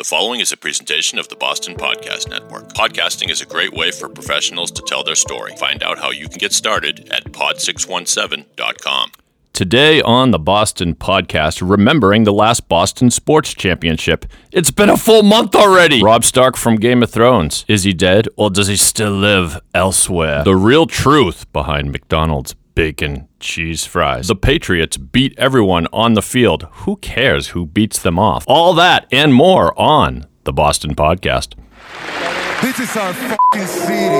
The following is a presentation of the Boston Podcast Network. Podcasting is a great way for professionals to tell their story. Find out how you can get started at pod617.com. Today on the Boston Podcast, remembering the last Boston Sports Championship. It's been a full month already! Robb Stark from Game of Thrones. Is he dead, or does he still live elsewhere? The real truth behind McDonald's bacon cheese fries. The Patriots beat everyone on the field. Who cares who beats them off? All that and more on the Boston Podcast. This is our fucking city.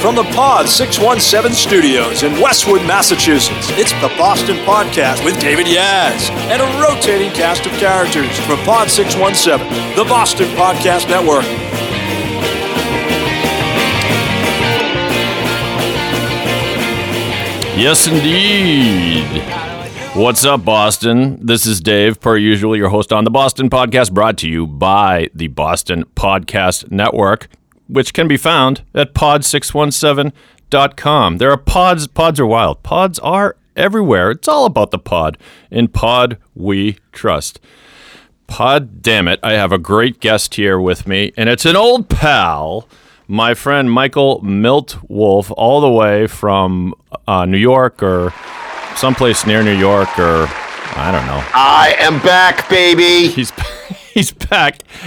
From the Pod 617 studios in Westwood, Massachusetts, it's the Boston Podcast with David Yaz and a rotating cast of characters from Pod 617, the Boston Podcast Network. Yes, indeed. What's up, Boston? This is Dave, per usual, your host on the Boston Podcast, brought to you by the Boston Podcast Network, which can be found at pod617.com. There are pods. Pods are wild. Pods are everywhere. It's all about the pod. In pod, we trust. Pod, damn it. I have a great guest here with me, and it's an old pal, my friend Michael Milt Wolf, all the way from New York or someplace near New York, or I don't know. I am back, baby. He's back.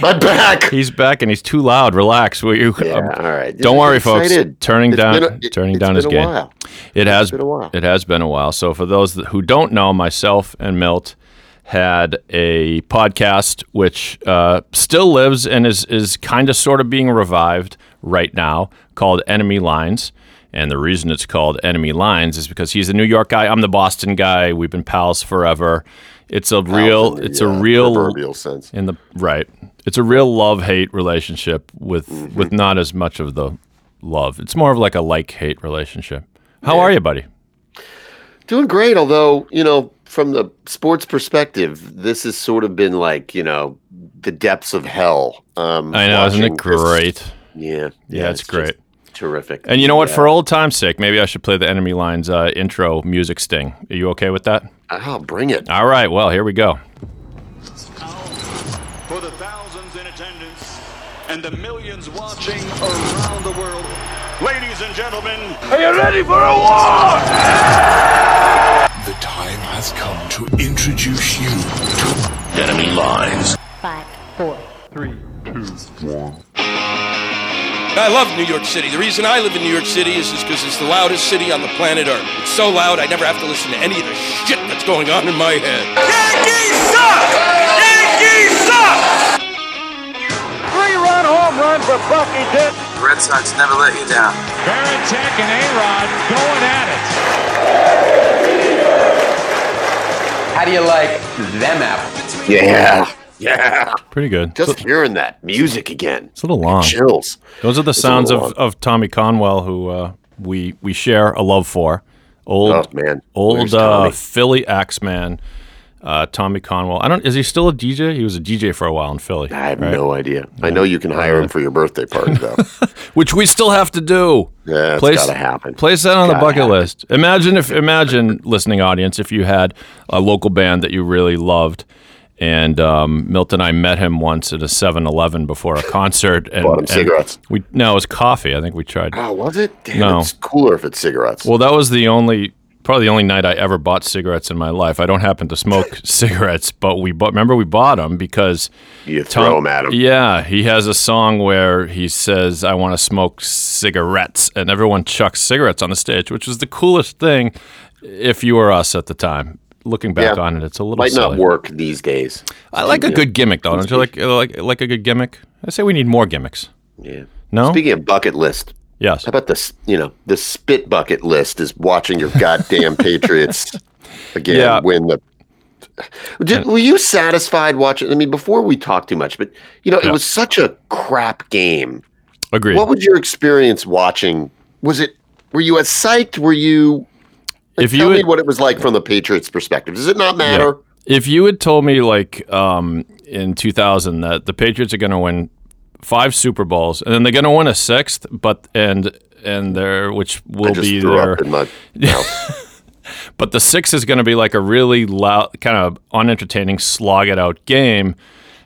I'm back. He's back, and he's too loud. Relax, will you? Yeah, all right. Don't worry, excited. Folks. Turning down his game. It has been a while. So for those who don't know, myself and Milt had a podcast which still lives and is kind of sort of being revived right now, called Enemy Lines. And the reason it's called Enemy Lines is because he's a New York guy, I'm the Boston guy, we've been pals forever. It's a real love-hate relationship with not as much of the love. It's more of like a like-hate relationship. How are you, buddy? Doing great, although, from the sports perspective, this has sort of been like, the depths of hell. I know, isn't it great? Yeah, it's great. Terrific. And you know what? Yeah. For old time's sake, maybe I should play the Enemy Lines intro music sting. Are you okay with that? I'll bring it. All right. Well, here we go. For the thousands in attendance and the millions watching around the world, ladies and gentlemen, are you ready for a war? The time has come to introduce you to Enemy Lines. 5, 4, 3, 2, 1. I love New York City. The reason I live in New York City is because it's the loudest city on the planet Earth. It's so loud, I never have to listen to any of the shit that's going on in my head. Yankees suck! Yankees suck! 3-run home run for Bucky Dent. The Red Sox never let you down. Veritek and A-Rod going at it. How do you like them apples? Yeah. Yeah. Pretty good. Just hearing that music again. It's a little long. Chills. Those are the sounds of Tommy Conwell, who we share a love for. Old Philly Axeman, Tommy Conwell. Is he still a DJ? He was a DJ for a while in Philly. I have no idea. Yeah. I know you can hire him for your birthday party, though. Which we still have to do. Yeah, it's got to happen. Place that on the bucket list. Imagine, listening audience, if you had a local band that you really loved. And Milt and I met him once at a 7-Eleven before a concert. And bought him cigarettes. No, it was coffee. I think we tried. Oh, was it? Damn, no. It's cooler if it's cigarettes. Well, that was probably the only night I ever bought cigarettes in my life. I don't happen to smoke cigarettes, but we bought them because you throw them at him. Yeah, he has a song where he says, "I want to smoke cigarettes," and everyone chucks cigarettes on the stage, which was the coolest thing if you were us at the time. Looking back on it, it's a little silly. Might not work these days. I like a good gimmick, though. Don't you like a good gimmick? I say we need more gimmicks. Yeah. No? Speaking of bucket list. Yes. How about this, the spit bucket list is watching your goddamn Patriots again win the... Were you satisfied watching... I mean, before we talk too much, but, it was such a crap game. Agreed. What was your experience watching? Were you as psyched? Were you... Tell me what it was like from the Patriots' perspective. Does it not matter? Yeah. If you had told me, in 2000, that the Patriots are going to win 5 Super Bowls, and then they're going to win a 6th, but which will be their... But the six is going to be like a really loud, kind of unentertaining, slog-it-out game.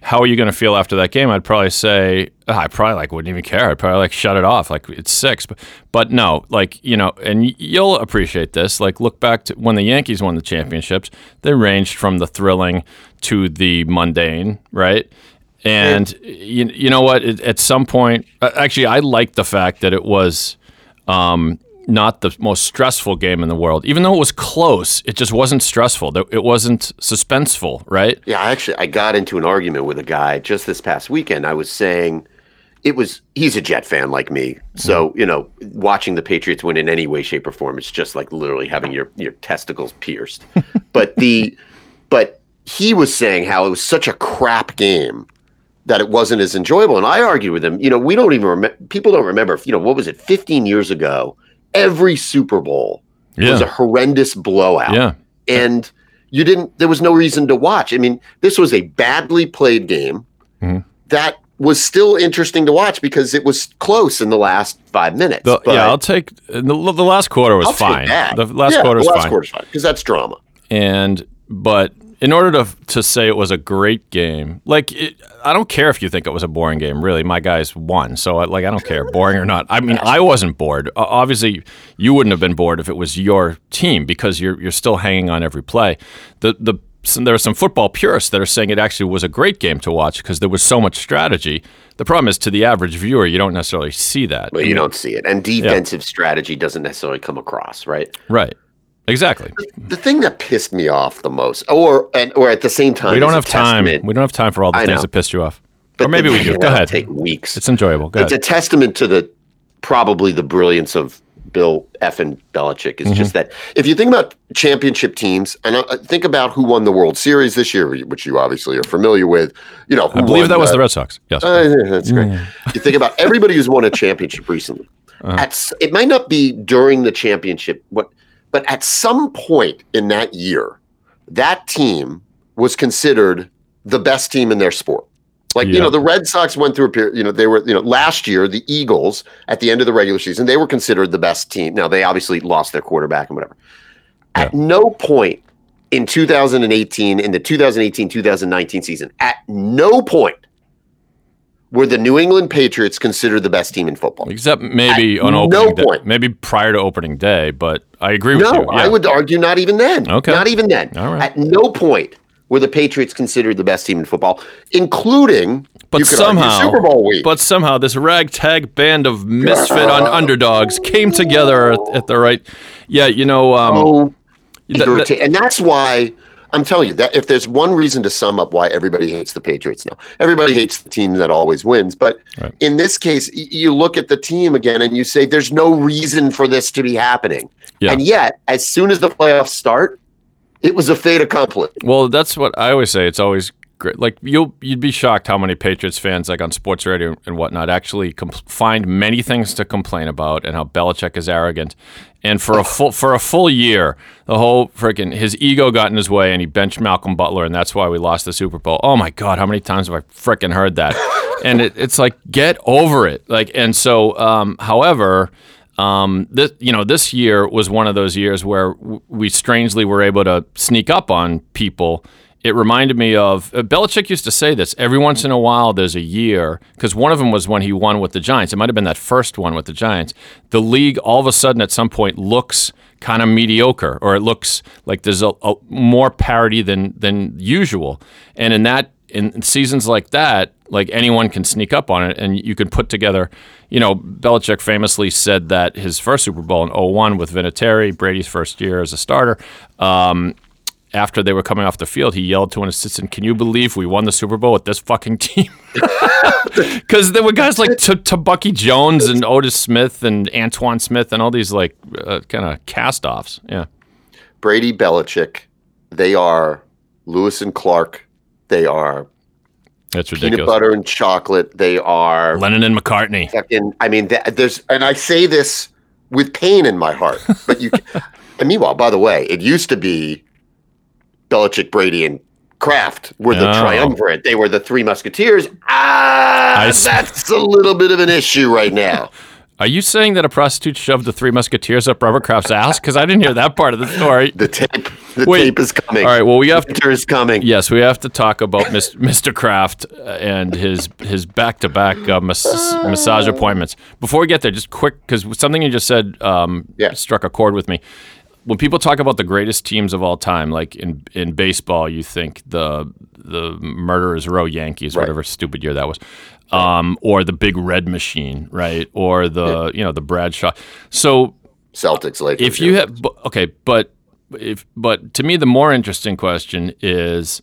How are you going to feel after that game? I'd probably say, I wouldn't even care. I'd probably shut it off. It's six. But no, and you'll appreciate this. Look back to when the Yankees won the championships. They ranged from the thrilling to the mundane, right? And you know what? At some point, actually, I liked the fact that it was not the most stressful game in the world. Even though it was close, it just wasn't stressful. It wasn't suspenseful, right? Yeah, I got into an argument with a guy just this past weekend. I was saying he's a Jet fan like me. So, watching the Patriots win in any way, shape, or form, it's just like literally having your testicles pierced. But he was saying how it was such a crap game that it wasn't as enjoyable. And I argued with him, we don't even remember, people don't remember, what was it, 15 years ago, every Super Bowl was a horrendous blowout. Yeah. And there was no reason to watch. I mean, this was a badly played game that was still interesting to watch because it was close in the last 5 minutes. I'll take, the last quarter was fine. The last quarter was fine. The last quarter's fine because that's drama. But in order to say it was a great game, I don't care if you think it was a boring game, really. My guys won, so I don't care, boring or not. I mean, I wasn't bored. Obviously, you wouldn't have been bored if it was your team because you're still hanging on every play. There are some football purists that are saying it actually was a great game to watch because there was so much strategy. The problem is, to the average viewer, you don't necessarily see that. Well, you don't see it, and defensive strategy doesn't necessarily come across, right? Right. Exactly. The thing that pissed me off the most, or at the same time, we don't have time for all the things that pissed you off. But or maybe we do. Go ahead. Take weeks. It's enjoyable. Go ahead. It's a testament to probably the brilliance of Bill effing Belichick. It's just that if you think about championship teams, and think about who won the World Series this year, which you obviously are familiar with. I believe that was the Red Sox. Yes, that's great. You think about everybody who's won a championship recently. It might not be during the championship. But at some point in that year, that team was considered the best team in their sport. The Red Sox went through a period, they were, last year, the Eagles at the end of the regular season, they were considered the best team. Now, they obviously lost their quarterback and whatever. Yeah. At no point in 2018, in the 2018-2019 season, at no point were the New England Patriots considered the best team in football. Except maybe on opening day. Maybe prior to opening day, but I agree with you. No, I would argue not even then. Okay. Not even then. All right. At no point were the Patriots considered the best team in football, including Super Bowl week. But somehow this ragtag band of misfit underdogs came together at the right. Yeah, and that's why I'm telling you that if there's one reason to sum up why everybody hates the Patriots now, everybody hates the team that always wins. But in this case, you look at the team again and you say, there's no reason for this to be happening. Yeah. And yet, as soon as the playoffs start, it was a fait accompli. Well, that's what I always say. It's always great. You'd be shocked how many Patriots fans on sports radio and whatnot actually find many things to complain about and how Belichick is arrogant. And for a full year, the whole his ego got in his way, and he benched Malcolm Butler, and that's why we lost the Super Bowl. Oh my God, how many times have I heard that? And it's like, get over it. This year was one of those years where we strangely were able to sneak up on people. It reminded me of Belichick used to say this every once in a while. There's a year, because one of them was when he won with the Giants. It might have been that first one with the Giants. The league all of a sudden at some point looks kind of mediocre, or it looks like there's a more parity than usual. And in seasons like that, anyone can sneak up on it, and you can put together. Belichick famously said that his first Super Bowl in 2001 with Vinatieri, Brady's first year as a starter. After they were coming off the field, he yelled to an assistant, "Can you believe we won the Super Bowl with this fucking team?" Because there were guys like Bucky Jones and Otis Smith and Antoine Smith and all these kind of cast-offs. Yeah, Brady, Belichick, they are Lewis and Clark. They are peanut butter and chocolate. They are Lennon and McCartney. And I say this with pain in my heart. But and meanwhile, by the way, it used to be Belichick, Brady, and Kraft were the triumvirate. They were the Three Musketeers. That's a little bit of an issue right now. Are you saying that a prostitute shoved the Three Musketeers up Robert Kraft's ass? Because I didn't hear that part of the story. The tape is coming. All right, well, Winter is coming. Yes, we have to talk about Mr. Kraft and his back-to-back massage appointments. Before we get there, just quick, because something you just said struck a chord with me. When people talk about the greatest teams of all time, like in baseball, you think the Murderers Row Yankees, whatever stupid year that was, or the Big Red Machine, right, or the Bradshaw. So Celtics later. If you have but to me the more interesting question is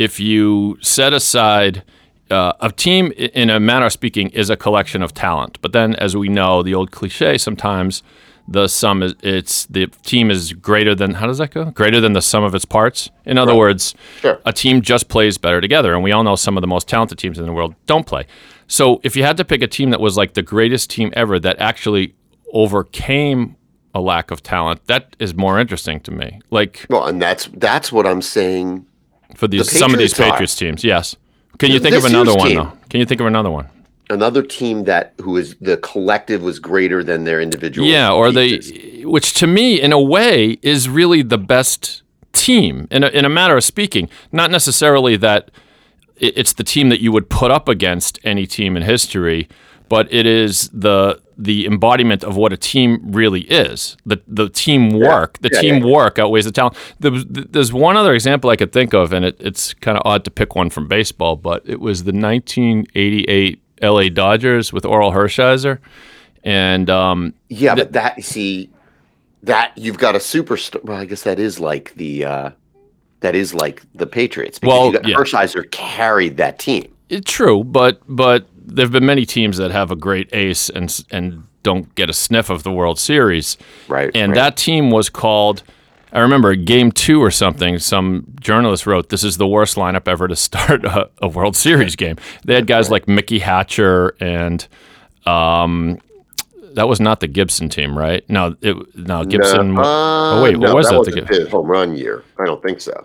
if you set aside. A team, in a manner of speaking, is a collection of talent. But then, as we know, the old cliche sometimes, the sum is the team is greater than how does that go? Greater than the sum of its parts. In other words, a team just plays better together, and we all know some of the most talented teams in the world don't play. So, if you had to pick a team that was like the greatest team ever that actually overcame a lack of talent, that is more interesting to me. Like, well, and that's what I'm saying for some of these Patriots teams. Yes. Can you think of another one, though? Can you think of another one? Another team the collective was greater than their individual. Yeah, or which to me, in a way, is really the best team, in a matter of speaking. Not necessarily that it's the team that you would put up against any team in history, but it is the embodiment of what a team really is. The teamwork, outweighs the talent. There's one other example I could think of, and it's kind of odd to pick one from baseball, but it was the 1988 LA Dodgers with Oral Hershiser, and but you've got a superstar. Well, I guess that is like the Patriots. Hershiser carried that team. It's true, but there have been many teams that have a great ace and don't get a sniff of the World Series. Right. And that team was called, I remember, Game 2 or something, some journalist wrote, this is the worst lineup ever to start a World Series game. They had guys like Mickey Hatcher and that was not the Gibson team, right? No, Gibson. That was the home run year. I don't think so.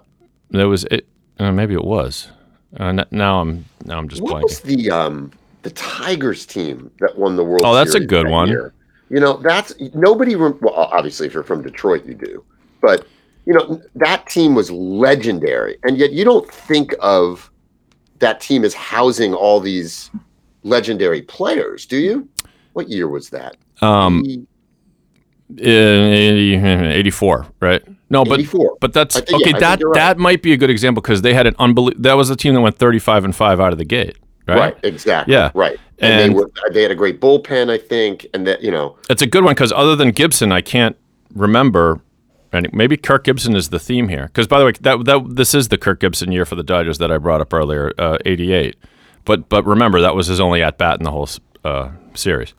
There was it. Maybe it was. Now I'm just blanking. What was the Tigers team that won the World Series? Oh, that's a good one. Year? You know, that's nobody. Well, obviously, if you're from Detroit, you do. But you know that team was legendary, and yet you don't think of that team as housing all these legendary players, do you? What year was that? 84, right? No, but 84. But that's okay. That might be a good example because they had an unbelievable. That was a team that went 35-5 out of the gate, right? Right, exactly. Yeah, right. And they had a great bullpen, I think, and that it's a good one because other than Gibson, I can't remember. And maybe Kirk Gibson is the theme here because, by the way, that this is the Kirk Gibson year for the Dodgers that I brought up earlier, 88. But remember, that was his only at bat in the whole series.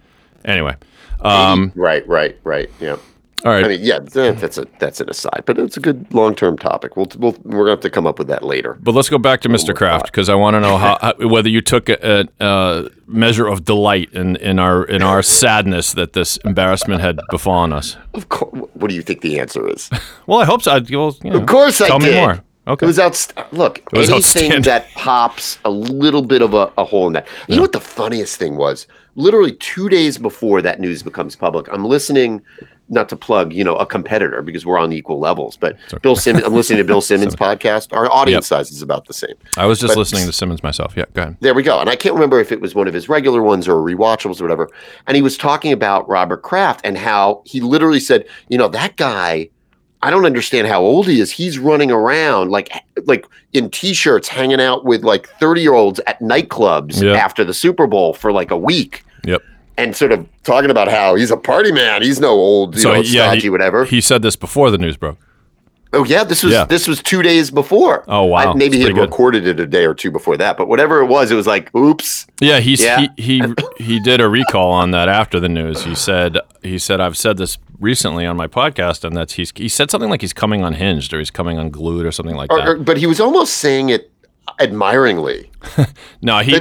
Anyway. Right. Yeah. All right. I mean, yeah, that's an aside, but it's a good long-term topic. We're gonna have to come up with that later. But let's go back to Mr. Kraft because I want to know whether you took a measure of delight in our sadness that this embarrassment had befallen us. Of course. What do you think the answer is? Well, I hope so. Of course, I did. Tell me more. Okay. It was anything that pops a little bit of a hole in that. You know what the funniest thing was? Literally 2 days before that news becomes public, I'm listening, not to plug, a competitor because we're on equal levels, but Bill Simmons. I'm listening to Bill Simmons' podcast. Our audience size is about the same. I was just listening to Simmons myself. Yeah, go ahead. There we go. And I can't remember if it was one of his regular ones or rewatchables or whatever. And he was talking about Robert Kraft and how he literally said, that guy, I don't understand how old he is. He's running around like in T-shirts, hanging out with like 30-year-olds at nightclubs after the Super Bowl for like a week. Yep. And sort of talking about how he's a party man. He's no old, stodgy, whatever. He said this before the news broke. Oh, yeah. This was 2 days before. Oh, wow. Maybe he had recorded it a day or two before that. But whatever it was like, oops. Yeah, he did a recall on that after the news. He said, I've said this recently on my podcast, and that's he said something like he's coming unhinged or he's coming unglued or something like that. But he was almost saying it admiringly. No, he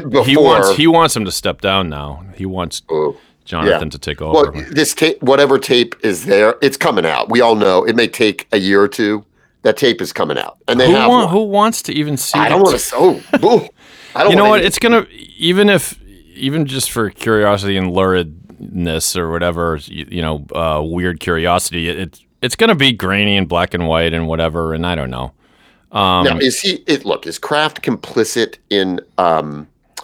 wants him to step down now. He wants Jonathan to take over. Well, this tape, whatever tape is there, it's coming out. We all know it may take a year or two. That tape is coming out, and they who wants to even see? I don't want to. I don't. You know what? It's gonna even just for curiosity and lurid weirdness or whatever, weird curiosity. It's going to be grainy and black and white and whatever, and I don't know. Now, is Kraft complicit in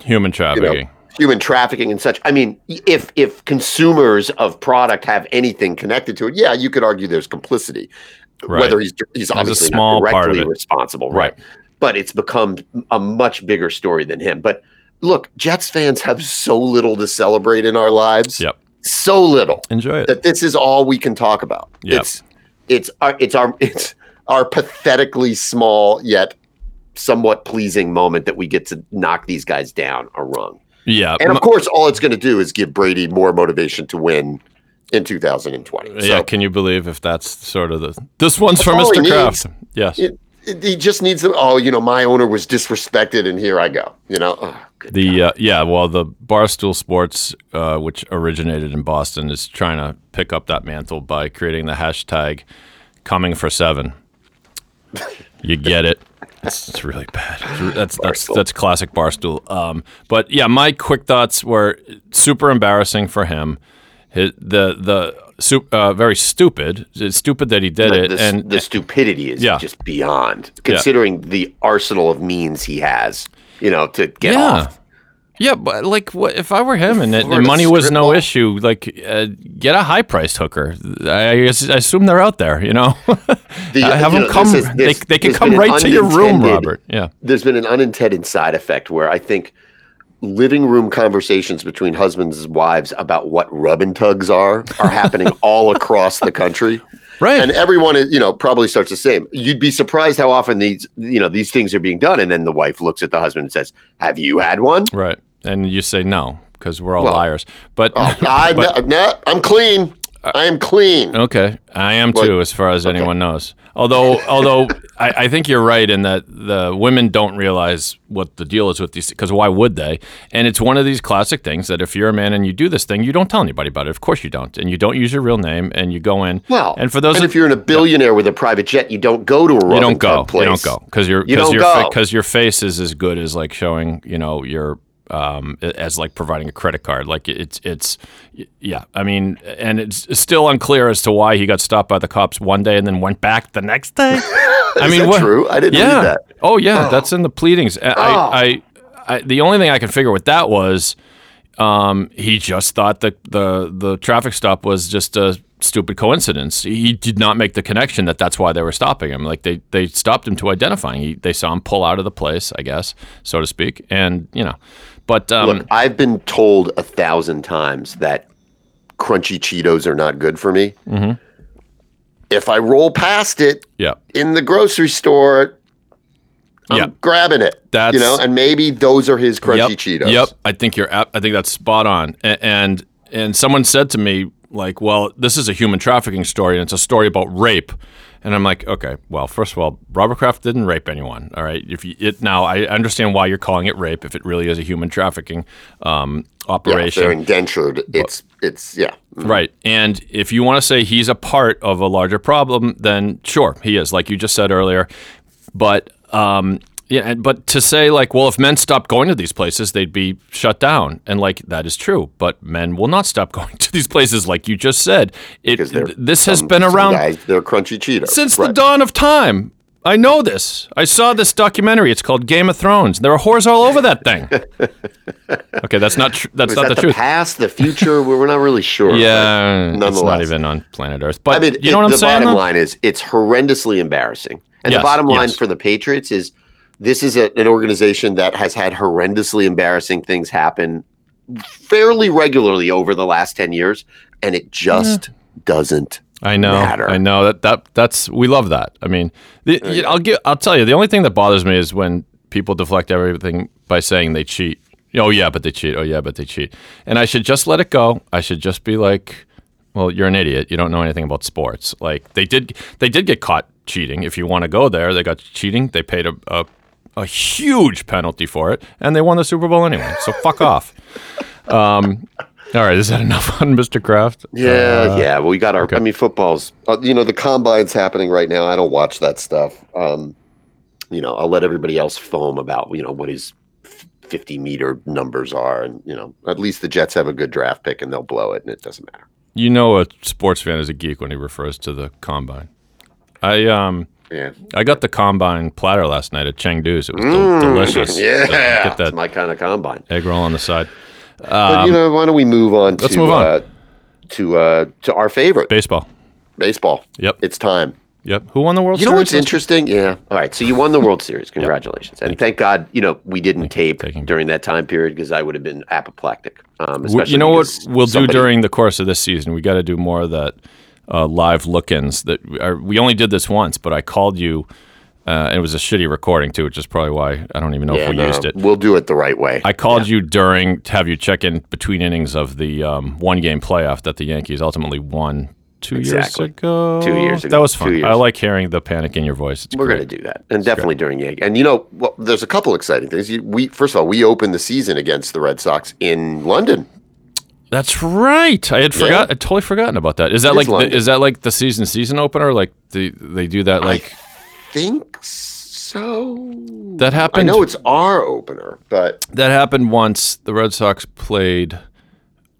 human trafficking? Human trafficking and such. I mean, if consumers of product have anything connected to it, yeah, you could argue there's complicity. Right. Whether he's obviously a small not directly responsible, right? But it's become a much bigger story than him. But look, Jets fans have so little to celebrate in our lives. Yep. So little. Enjoy it. That this is all we can talk about. Yep. It's our pathetically small yet somewhat pleasing moment that we get to knock these guys down a rung. Yeah. And of course, all it's going to do is give Brady more motivation to win in 2020. So, yeah. Can you believe if that's sort of this one's for Mr. Kraft? Yes. He just needs them. Oh, my owner was disrespected and here I go, Oh, the Barstool Sports, which originated in Boston, is trying to pick up that mantle by creating the hashtag #ComingForSeven. You get it. It's really bad. That's classic Barstool. But yeah, my quick thoughts were super embarrassing for him. Very stupid. It's stupid that he did it. And the stupidity is just beyond, considering the arsenal of means he has, to get off. Yeah, but what if I were him and money was no issue? Get a high-priced hooker. I assume they're out there. Have them come. They can come right to your room, Robert. Yeah, there's been an unintended side effect where I think living room conversations between husbands and wives about what rub and tugs are happening all across the country. Right. And everyone, probably starts the same. You'd be surprised how often these things are being done. And then the wife looks at the husband and says, have you had one? Right. And you say no, because we're all liars. But, I'm clean. I am clean. Okay. I am too, as far as anyone knows. Although I think you're right in that the women don't realize what the deal is with these, because why would they? And it's one of these classic things that if you're a man and you do this thing, you don't tell anybody about it. Of course you don't. And you don't use your real name and you go in. Well, and if you're in a billionaire with a private jet, you don't go to a rub and tug place. You don't go. Because your face is as good as showing, your as providing a credit card. And it's still unclear as to why he got stopped by the cops one day and then went back the next day. Is that true? I didn't read that. Oh yeah. Oh. That's in the pleadings. I the only thing I can figure with that was, he just thought that the traffic stop was just a stupid coincidence. He did not make the connection that's why they were stopping him. They stopped him to identifying. They saw him pull out of the place, I guess, so to speak. And, but look, I've been told 1,000 times that crunchy Cheetos are not good for me. Mm-hmm. If I roll past it in the grocery store, I'm grabbing it. That's, and maybe those are his crunchy Cheetos. Yep. I think that's spot on. And someone said to me, well, this is a human trafficking story, and it's a story about rape. And I'm like, okay, well, first of all, Robert Kraft didn't rape anyone, all right? Now, I understand why you're calling it rape if it really is a human trafficking operation. Yeah, they're indentured. It's right. And if you want to say he's a part of a larger problem, then sure, he is, like you just said earlier. But to say if men stopped going to these places, they'd be shut down, and that is true. But men will not stop going to these places, like you just said. This has been around. They're crunchy Cheetos since the dawn of time. I know this. I saw this documentary. It's called Game of Thrones. There are whores all over that thing. Okay, that's not the truth. The past, the future, we're not really sure. Yeah, it's not even on planet Earth. But you know what I'm saying? The bottom line is it's horrendously embarrassing, and the bottom line for the Patriots is. This is an organization that has had horrendously embarrassing things happen fairly regularly over the last 10 years, and it just doesn't matter. I know that's we love that. I mean, I'll tell you, the only thing that bothers me is when people deflect everything by saying they cheat. Oh yeah, but they cheat. Oh yeah, but they cheat. And I should just let it go. I should just be like, well, you're an idiot. You don't know anything about sports. They did get caught cheating. If you want to go there, they got cheating. They paid a huge penalty for it, and they won the Super Bowl anyway. So fuck off. All right, is that enough on Mr. Kraft? Yeah. Well, we got our. Okay. I mean, football's. The combine's happening right now. I don't watch that stuff. I'll let everybody else foam about what his 50-meter numbers are. And, you know, at least the Jets have a good draft pick and they'll blow it and it doesn't matter. You know, a sports fan is a geek when he refers to the combine. I got the combine platter last night at Chengdu's. It was delicious. Yeah, get that, it's my kind of combine. Egg roll on the side. But, you know, why don't we move on? Let's move on to our favorite baseball. Yep, it's time. Yep. Who won the World Series? You know what's interesting? Yeah. All right. So you won the World Series. Congratulations. Yep. And thank God, you know, we didn't tape during that time period because I would have been apoplectic. You know what we'll do during the course of this season? We got to do more of that live look-ins. We only did this once, but I called you. It was a shitty recording, too, which is probably why I don't even know if we used it. We'll do it the right way. I called you to have you check in between innings of the one-game playoff that the Yankees ultimately won. Two years ago. That was fun. I like hearing the panic in your voice. We're going to do that. And it's definitely during Yankee. And, you know, well, there's a couple exciting things. First of all, we opened the season against the Red Sox in London. That's right. I had forgot. Yeah. I totally forgotten about that. Is that like the season opener? Like they do that like? I think so. That happened. I know it's our opener, but that happened once. The Red Sox played.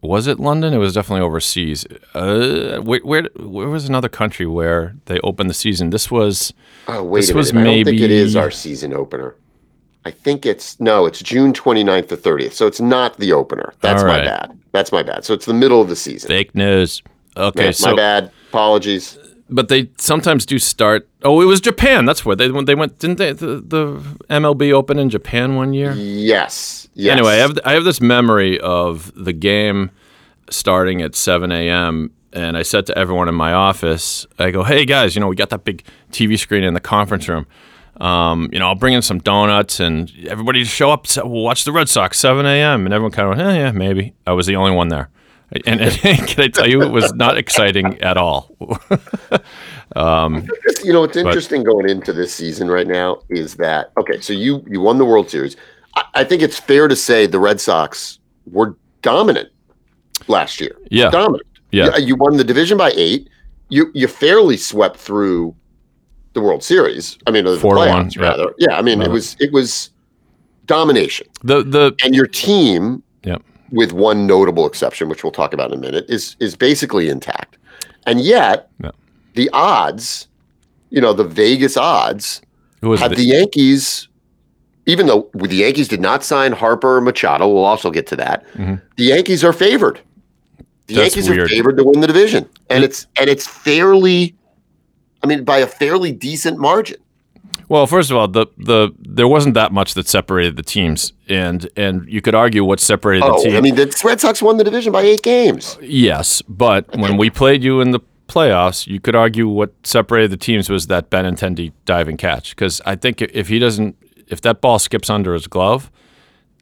Was it London? It was definitely overseas. Where was another country where they opened the season? This was. Oh wait, this was maybe. I don't think it is our season opener. I think it's June 29th to 30th. So it's not the opener. That's my bad. So it's the middle of the season. Fake news. Okay, my bad. Apologies. But they sometimes do start. Oh, it was Japan. That's where they went. Didn't they the MLB open in Japan one year? Yes. Anyway, I have this memory of the game starting at 7 a.m. and I said to everyone in my office, I go, "Hey guys, you know we got that big TV screen in the conference room. You know I'll bring in some donuts and everybody just show up. We'll watch the Red Sox 7 a.m. And everyone kind of went, "Eh, yeah, maybe." I was the only one there. And can I tell you, it was not exciting at all. You know, what's interesting going into this season right now is that, okay, so you won the World Series. I think it's fair to say the Red Sox were dominant last year. Yeah. Dominant. Yeah. You won the division by 8. You fairly swept through the World Series. I mean, the playoffs, rather. Yeah. I mean, it was domination. And your team. Yep. With one notable exception, which we'll talk about in a minute, is basically intact. And yet, the odds, you know, the Vegas odds, had the Yankees, even though the Yankees did not sign Harper or Machado, we'll also get to that, the Yankees are favored. That's weird. Are favored to win the division. And it's fairly, I mean, by a fairly decent margin. Well, first of all, there wasn't that much that separated the teams, and you could argue what separated the team. I mean, the Red Sox won the division by 8 games. Yes, but when we played you in the playoffs, you could argue what separated the teams was that Benintendi diving catch. Because I think if that ball skips under his glove,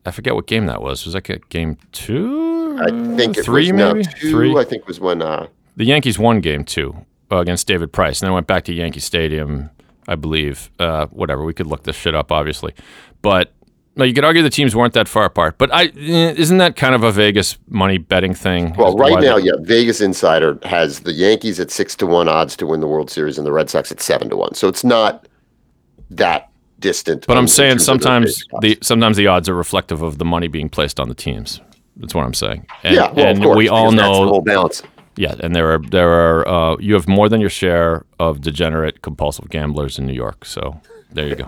I forget what game that was. Was that game 2? I think it 3 was, maybe? No, 3. I think was when the Yankees won game 2 against David Price, and then went back to Yankee Stadium. I believe, whatever. We could look this shit up, obviously. But no, you could argue the teams weren't that far apart. But isn't that kind of a Vegas money betting thing? Well, right now, Vegas Insider has the Yankees at 6-1 odds to win the World Series and the Red Sox at 7-1. So it's not that distant. But I'm saying sometimes the odds are reflective of the money being placed on the teams. That's what I'm saying. And, yeah, well, and of course, we all know that's the whole balance. Yeah, and there are you have more than your share of degenerate compulsive gamblers in New York. So there you go.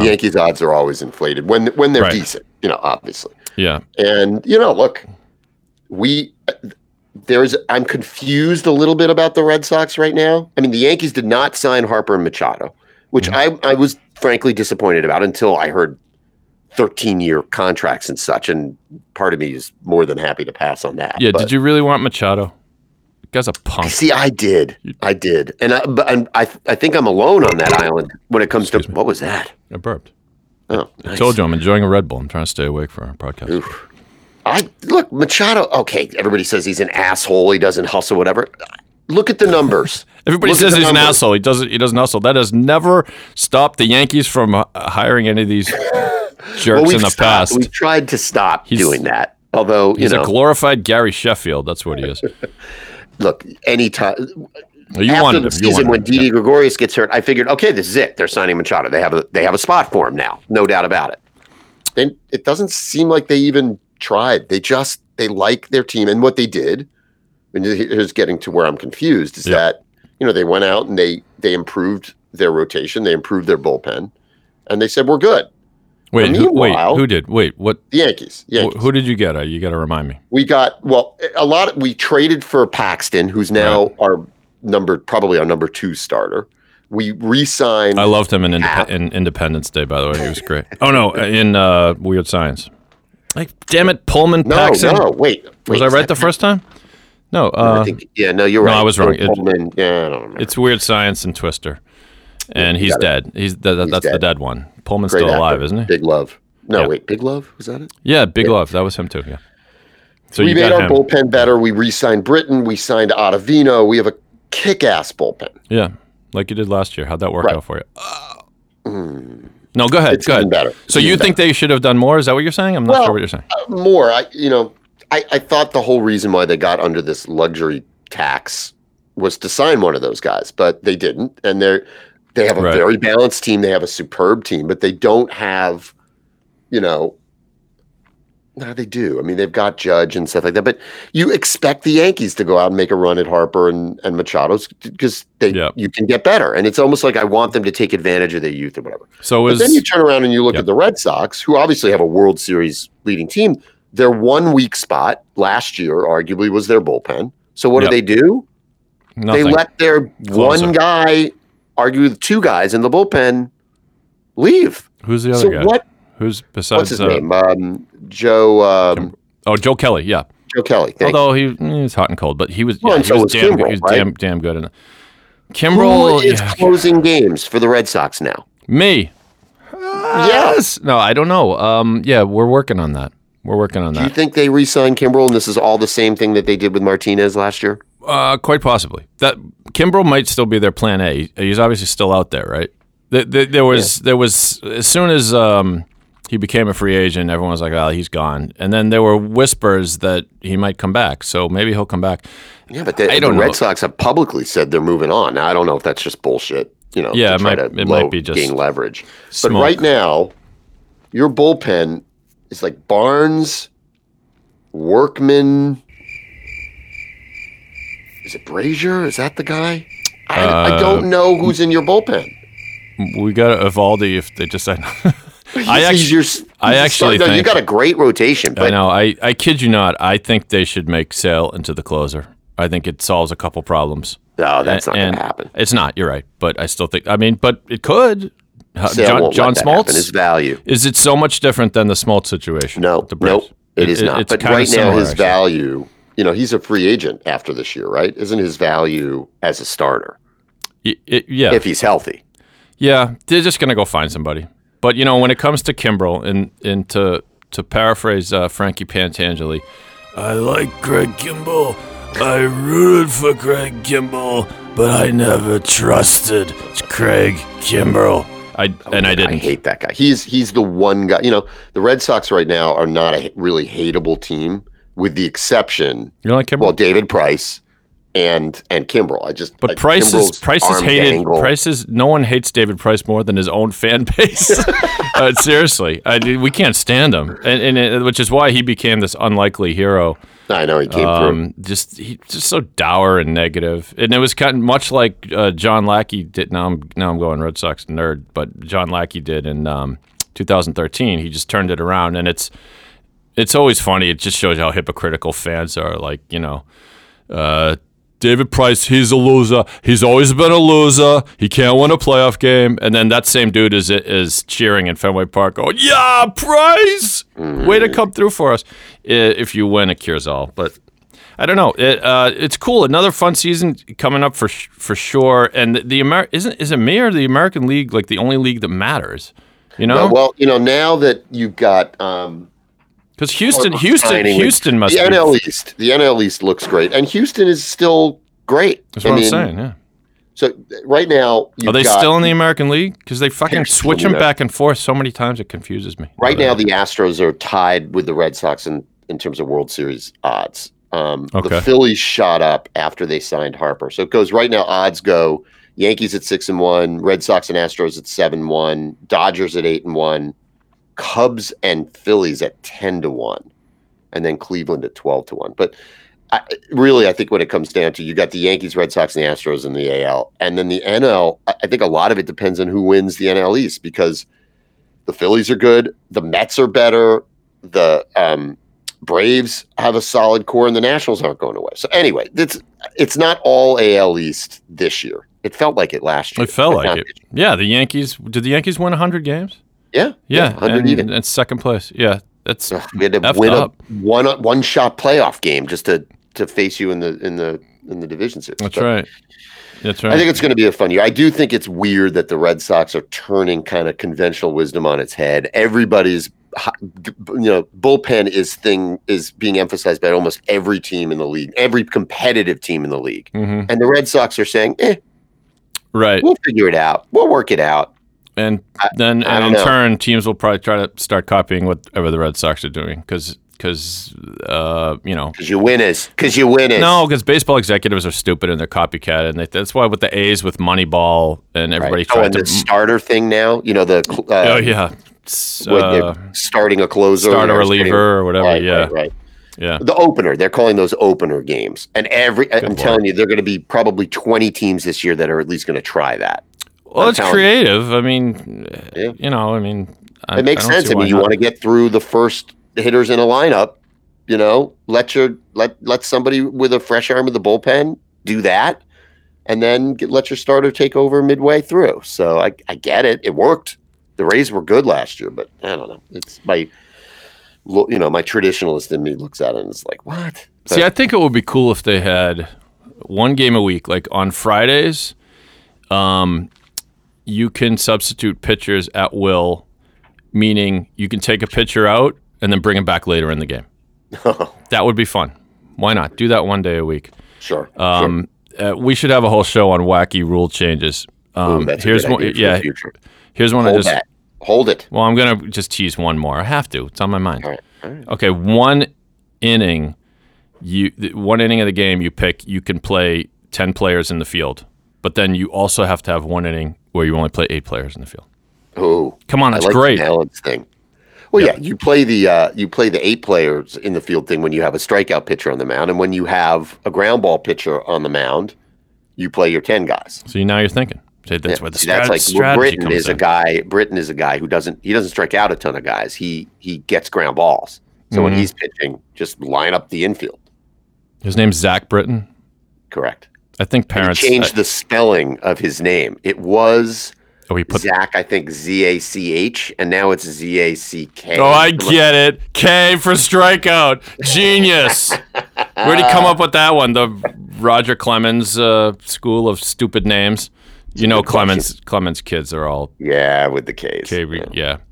Yankees odds are always inflated when they're decent, you know, obviously. Yeah. And you know, look, I'm confused a little bit about the Red Sox right now. I mean, the Yankees did not sign Harper and Machado, which I was frankly disappointed about until I heard 13-year contracts and such, and part of me is more than happy to pass on that. Yeah, did you really want Machado? Guy's a punk. See, I did, and I think I'm alone on that island when it comes to what was that? I burped. Oh, nice. I told you I'm enjoying a Red Bull. I'm trying to stay awake for our podcast. Oof. Look, Machado. Okay, everybody says he's an asshole. He doesn't hustle. Whatever. Look at the numbers. Everybody says he's an asshole. He doesn't hustle. That has never stopped the Yankees from hiring any of these jerks in the past. We've tried to stop doing that. Although he's a glorified Gary Sheffield. That's what he is. Look, any time after the season when Didi Gregorius gets hurt, I figured, okay, this is it. They're signing Machado. They have a spot for him now, no doubt about it. And it doesn't seem like they even tried. They like their team. And what they did, and here's getting to where I'm confused, is that, you know, they went out and they improved their rotation. They improved their bullpen. And they said, we're good. Wait, who did? The Yankees. Who did you get? You got to remind me. We got, well, we traded for Paxton, who's now probably our number two starter. We re-signed. I loved him in Independence Day, by the way. He was great. Oh, no, in Weird Science. Like, damn it, Pullman, Paxton. Was I right the first time? No. You're right. No, I was wrong. Pullman, I don't remember. It's Weird Science and Twister. And he's dead. That's the dead one. Pullman's great still alive, actor. Isn't he? Big Love. No, Big Love? Was that it? Yeah, Big Love. That was him, too, yeah. So we made our bullpen better. We re-signed Britton. We signed Ottavino. We have a kick-ass bullpen. Yeah. Like you did last year. How'd that work out for you? No, go ahead. It's even better. So you think they should have done more? Is that what you're saying? I'm not sure what you're saying. More. I thought the whole reason why they got under this luxury tax was to sign one of those guys, but they didn't. And they have a very balanced team. They have a superb team, but they don't have, no, they do. I mean, they've got Judge and stuff like that, but you expect the Yankees to go out and make a run at Harper and Machado's because you can get better. And it's almost like I want them to take advantage of their youth or whatever. But then you turn around and you look at the Red Sox, who obviously have a World Series leading team. Their one weak spot last year, arguably, was their bullpen. So what do they do? Nothing. They let their one guy, arguably two guys in the bullpen, leave. Who's the other guy? Who's besides? What's his name? Joe. Joe Kelly. Yeah. Joe Kelly. Although he's hot and cold, but he was. Yeah, he was damn Kimbrel, damn good. And Kimbrel is closing games for the Red Sox now. Me. Yes. No, I don't know. We're working on that. Do you think they re-sign Kimbrel, and this is all the same thing that they did with Martinez last year? Quite possibly. That Kimbrel might still be their plan A. He's obviously still out there, right? There was as soon as. He became a free agent. Everyone was like, oh, he's gone. And then there were whispers that he might come back. So maybe he'll come back. Yeah, but the Red Sox have publicly said they're moving on. Now, I don't know if that's just bullshit. It might be just gain leverage. Smoke. But right now, your bullpen is like Barnes, Workman. Is it Brazier? Is that the guy? I don't know who's in your bullpen. We got to Evaldi if they decide. I actually think you got a great rotation. But I know. I kid you not. I think they should make Sale into the closer. I think it solves a couple problems. No, that's not going to happen. It's not. You're right. But I still think. I mean, but it could. Sale John Smoltz. His value is it so much different than the Smoltz situation? No, it is not. But right now, his value. He's a free agent after this year, right? Isn't his value as a starter? If he's healthy. Yeah, they're just going to go find somebody. But, when it comes to Kimbrel, and to paraphrase Frankie Pantangeli, I like Craig Kimbrel. I rooted for Craig Kimbrel, but I never trusted Craig Kimbrel. I didn't. I hate that guy. He's the one guy. The Red Sox right now are not a really hateable team, with the exception. You don't like Kimbrel? Well, David Price. And Kimbrel, Price is hated. Dangle. No one hates David Price more than his own fan base. Seriously, we can't stand him, and which is why he became this unlikely hero. I know he came through. He's just so dour and negative, and it was kind of much like John Lackey did. Now I'm going Red Sox nerd, but John Lackey did in 2013. He just turned it around, and it's always funny. It just shows how hypocritical fans are. Like David Price, he's a loser. He's always been a loser. He can't win a playoff game. And then that same dude is cheering in Fenway Park going, yeah, Price! Way to come through for us. If you win, it cures all. But I don't know. It's cool. Another fun season coming up for sure. And is it me or the American League like the only league that matters? Now that you've got because Houston must be. The NL East looks great. And Houston is still great. That's what I'm saying, yeah. So right now, are they still in the American League? Because they fucking switch them back and forth so many times, it confuses me. Right now, the Astros are tied with the Red Sox in terms of World Series odds. The Phillies shot up after they signed Harper. So it goes right now, odds go Yankees at 6-1, Red Sox and Astros at 7-1, Dodgers at 8-1. Cubs and Phillies at 10-1, and then Cleveland at 12-1. But I think when it comes down to, you got the Yankees, Red Sox, and Astros in the AL. And then the NL, I think a lot of it depends on who wins the NL East, because the Phillies are good, the Mets are better, the Braves have a solid core, and the Nationals aren't going away. So anyway, it's not all AL East this year. It felt like it last year. It felt like it. Yeah, the Yankees. Did the Yankees win 100 games? Yeah, 100 even. And second place. Yeah, that's we had to win up. a one shot playoff game just to face you in the division series. That's right. That's right. I think it's going to be a fun year. I do think it's weird that the Red Sox are turning kind of conventional wisdom on its head. Everybody's bullpen is being emphasized by almost every team in the league, every competitive team in the league, and the Red Sox are saying, right, we'll figure it out, we'll work it out, and in turn, teams will probably try to start copying whatever the Red Sox are doing because you win. No, because baseball executives are stupid and they're copycat, and that's why with the A's with Moneyball and everybody trying to the starter thing now. Starting a closer, start a reliever or whatever. Right. The opener. They're calling those opener games, and telling you, they're going to be probably 20 teams this year that are at least going to try that. Well, it's creative. You. I mean, yeah. you know, I mean, I, it makes I sense. I mean, you want to get through the first hitters in a lineup. You know, let somebody with a fresh arm of the bullpen do that, and then let your starter take over midway through. So I get it. It worked. The Rays were good last year, but I don't know. It's my traditionalist in me looks at it and is like, what? But see, I think it would be cool if they had one game a week. Like on Fridays, you can substitute pitchers at will, meaning you can take a pitcher out and then bring him back later in the game. That would be fun. Why not? Do that one day a week. Sure. Sure. We should have a whole show on wacky rule changes. Here's one. Hold it. Well, I'm going to just tease one more. I have to. It's on my mind. All right. Okay, one inning of the game you pick, you can play 10 players in the field, but then you also have to have one inning where you only play 8 players in the field. Oh, come on, that's great. The balance thing. Well, yeah, you play the 8 players in the field thing when you have a strikeout pitcher on the mound, and when you have a ground ball pitcher on the mound, you play your 10 guys. So now you're thinking. So that's where the strategy comes in. Britton is a guy who doesn't strike out a ton of guys. He gets ground balls. So when he's pitching, just line up the infield. His name's Zach Britton? Correct. I think parents... And he changed the spelling of his name. It was Zach, I think, Z-A-C-H, and now it's Z-A-C-K. Oh, I get it. K for strikeout. Genius. Where'd he come up with that one? The Roger Clemens school of stupid names. You know, Clemens' kids are all with the K's.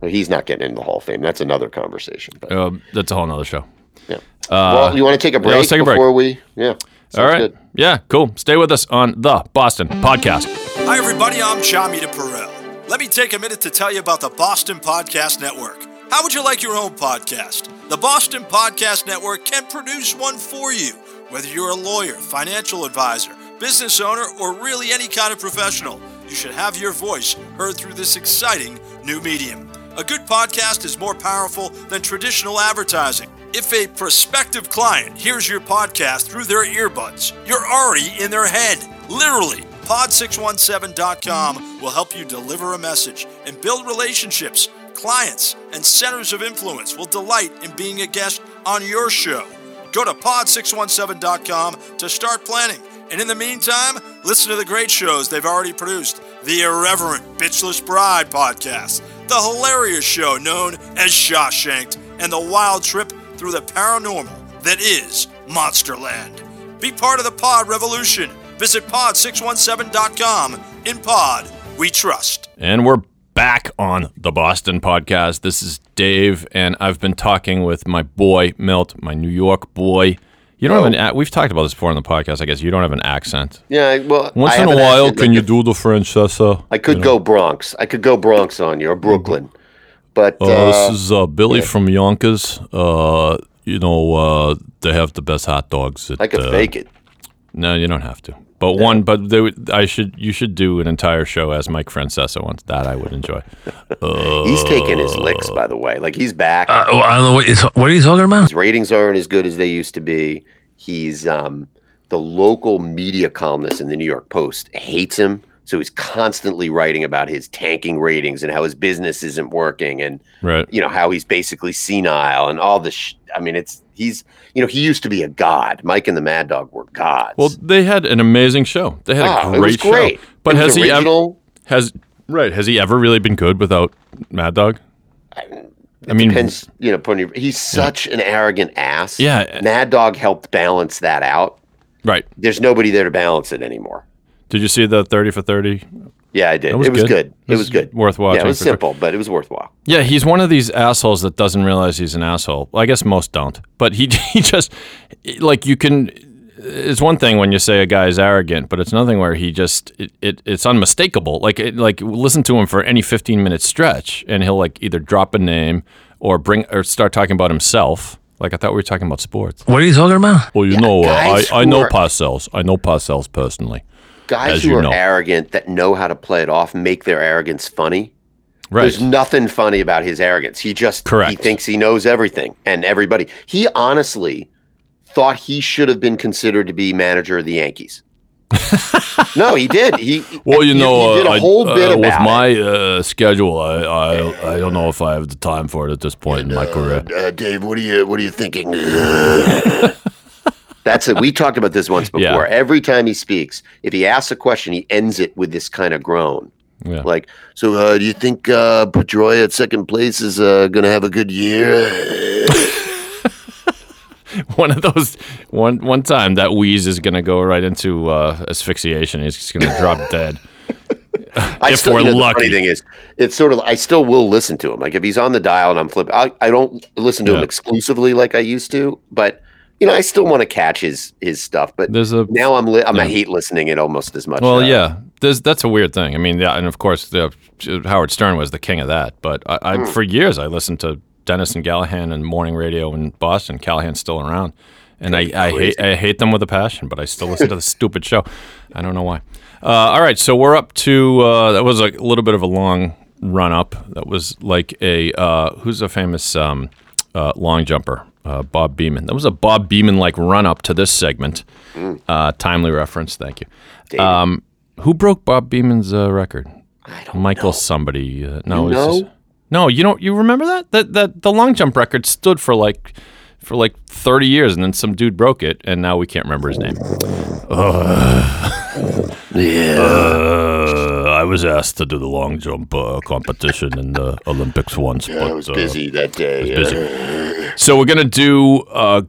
He's not getting into the Hall of Fame. That's another conversation. But. That's a whole other show. Yeah. Well, you want to take a break? Let's take a break before we. Yeah. All right. Good. Yeah. Cool. Stay with us on the Boston Podcast. Hi, everybody. I'm Jamie DePerel. Let me take a minute to tell you about the Boston Podcast Network. How would you like your own podcast? The Boston Podcast Network can produce one for you, whether you're a lawyer, financial advisor, business owner, or really any kind of professional. You should have your voice heard through this exciting new medium. A good podcast is more powerful than traditional advertising. If a prospective client hears your podcast through their earbuds, you're already in their head. Literally, pod617.com will help you deliver a message and build relationships. Clients and centers of influence will delight in being a guest on your show. Go to pod617.com to start planning. And in the meantime, listen to the great shows they've already produced. The irreverent Bitchless Bride podcast, the hilarious show known as Shawshanked, and the wild trip through the paranormal that is Monsterland. Be part of the pod revolution. Visit pod617.com. In pod, we trust. And we're back on the Boston Podcast. This is Dave, and I've been talking with my boy, Milt, my New York boy. You don't have an. We've talked about this before on the podcast. I guess you don't have an accent. Yeah, well, once in a while, accent, can you do the Francesa? I could go Bronx. I could go Bronx on you or Brooklyn, but this is Billy from Yonkers. They have the best hot dogs. I could fake it. No, you don't have to. But yeah. You should do an entire show as Mike Francesa once. That I would enjoy. He's taking his licks, by the way. Like, he's back. I don't know what he's talking about. His ratings aren't as good as they used to be. He's the local media columnist in the New York Post hates him, so he's constantly writing about his tanking ratings and how his business isn't working, and how he's basically senile and all this. He used to be a god. Mike and the Mad Dog were gods. Well, they had an amazing show. They had a great show. But has he has he ever really been good without Mad Dog? Depends, he's such an arrogant ass. Yeah. Mad Dog helped balance that out. Right. There's nobody there to balance it anymore. Did you see the 30 for 30? Yeah, I did. It was good. It was good. Worth watching. Yeah, it was simple, but it was worthwhile. Yeah, he's one of these assholes that doesn't realize he's an asshole. Well, I guess most don't. But he just, like, you can, it's one thing when you say a guy is arrogant, but it's nothing where he just, it's unmistakable. Like listen to him for any 15-minute stretch, and he'll, like, either drop a name or start talking about himself. Like, I thought we were talking about sports. What are you talking about? Well, I know Parcells. I know Parcells personally. Guys who are arrogant that know how to play it off make their arrogance funny. Right. There's nothing funny about his arrogance. He just Correct. He thinks he knows everything and everybody. He honestly thought he should have been considered to be manager of the Yankees. No, he did. He did a whole bit about with my schedule. I don't know if I have the time for it at this point in my career. Dave, what are you thinking? That's it. We talked about this once before. Yeah. Every time he speaks, if he asks a question, he ends it with this kind of groan. Yeah. Like, so do you think Pedroia at second place is going to have a good year? One of those, one time that wheeze is going to go right into asphyxiation. He's just going to drop dead. If we're lucky. The funny thing is, it's sort of, I still will listen to him. Like, if he's on the dial and I'm flipping, I don't listen to him exclusively like I used to, but... I still want to catch his stuff, but now I hate listening it almost as much. Well, yeah, that's a weird thing. I mean, yeah, and of course, Howard Stern was the king of that. But for years, I listened to Dennis and Callahan and morning radio in Boston. Callahan's still around, and I hate them with a passion. But I still listen to the stupid show. I don't know why. All right, so we're up to that was a little bit of a long run up. That was like a who's a famous long jumper. Bob Beamon. That was a Bob Beamon-like run-up to this segment. Timely reference. Thank you. Who broke Bob Beamon's record? I don't know. Michael somebody. No, you don't. You remember that? That the long jump record stood for like 30 years, and then some dude broke it, and now we can't remember his name. I was asked to do the long jump competition in the Olympics once. Yeah, but I was busy that day. So we're going to do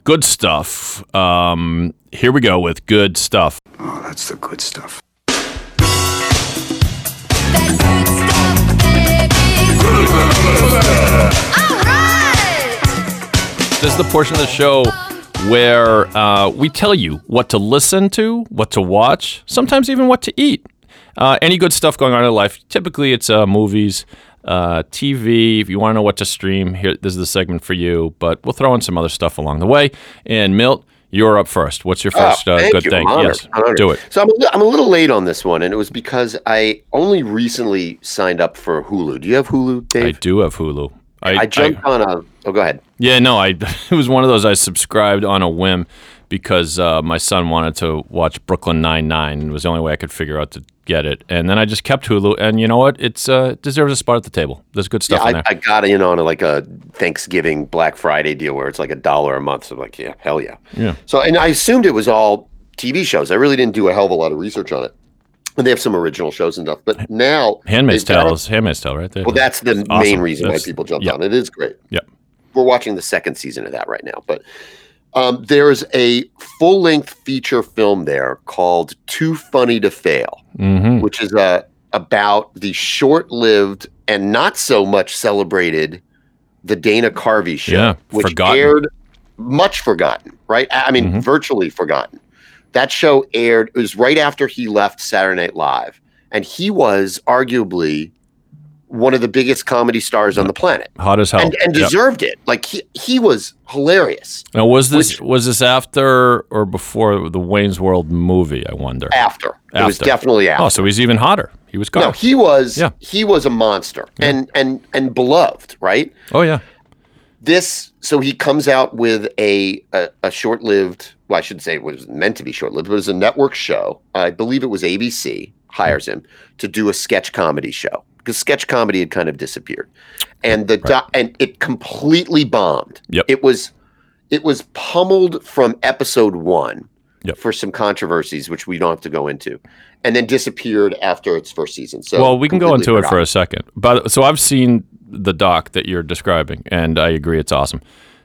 good stuff. Here we go with good stuff. Oh, that's the good stuff. That's good stuff, baby. All right. This is the portion of the show where we tell you what to listen to, what to watch, sometimes even what to eat. Any good stuff going on in life, typically it's movies, TV. If you want to know what to stream, this is the segment for you, but we'll throw in some other stuff along the way. And Milt, you're up first. What's your first good thing? Yes, do it. So I'm a little late on this one, and it was because I only recently signed up for Hulu. Do you have Hulu, Dave? I do have Hulu. Oh, go ahead. Yeah, no, it was one of those I subscribed on a whim because my son wanted to watch Brooklyn Nine-Nine. It was the only way I could figure out to get it. And then I just kept Hulu, and you know what? It deserves a spot at the table. There's good stuff in there. I got in on like a Thanksgiving, Black Friday deal where it's like $1 a month. So I'm like, yeah, hell yeah. Yeah. So, and I assumed it was all TV shows. I really didn't do a hell of a lot of research on it. And they have some original shows and stuff, but now Handmaid's Tale, right there. Well, that's the main reason why people jumped on it. It is great. Yeah, we're watching the second season of that right now. But there is a full-length feature film there called "Too Funny to Fail," which is about the short-lived and not so much celebrated the Dana Carvey show, which aired much forgotten. Right? I mean, virtually forgotten. That show aired, it was right after he left Saturday Night Live, and he was arguably one of the biggest comedy stars on the planet. Hot as hell. And deserved it. Like he was hilarious. Now was this after or before the Wayne's World movie, I wonder? After. It was definitely after. Oh, so he's even hotter. He was gone. No, he was a monster and beloved, right? Oh yeah. So he comes out with a short-lived, well, I shouldn't say it was meant to be short-lived, but it was a network show. I believe it was ABC hires him to do a sketch comedy show because sketch comedy had kind of disappeared. And and it completely bombed. Yep. It was pummeled from episode one for some controversies, which we don't have to go into, and then disappeared after its first season. So well, we can go into it for a second. But so I've seen the doc that you're describing, and I agree it's awesome.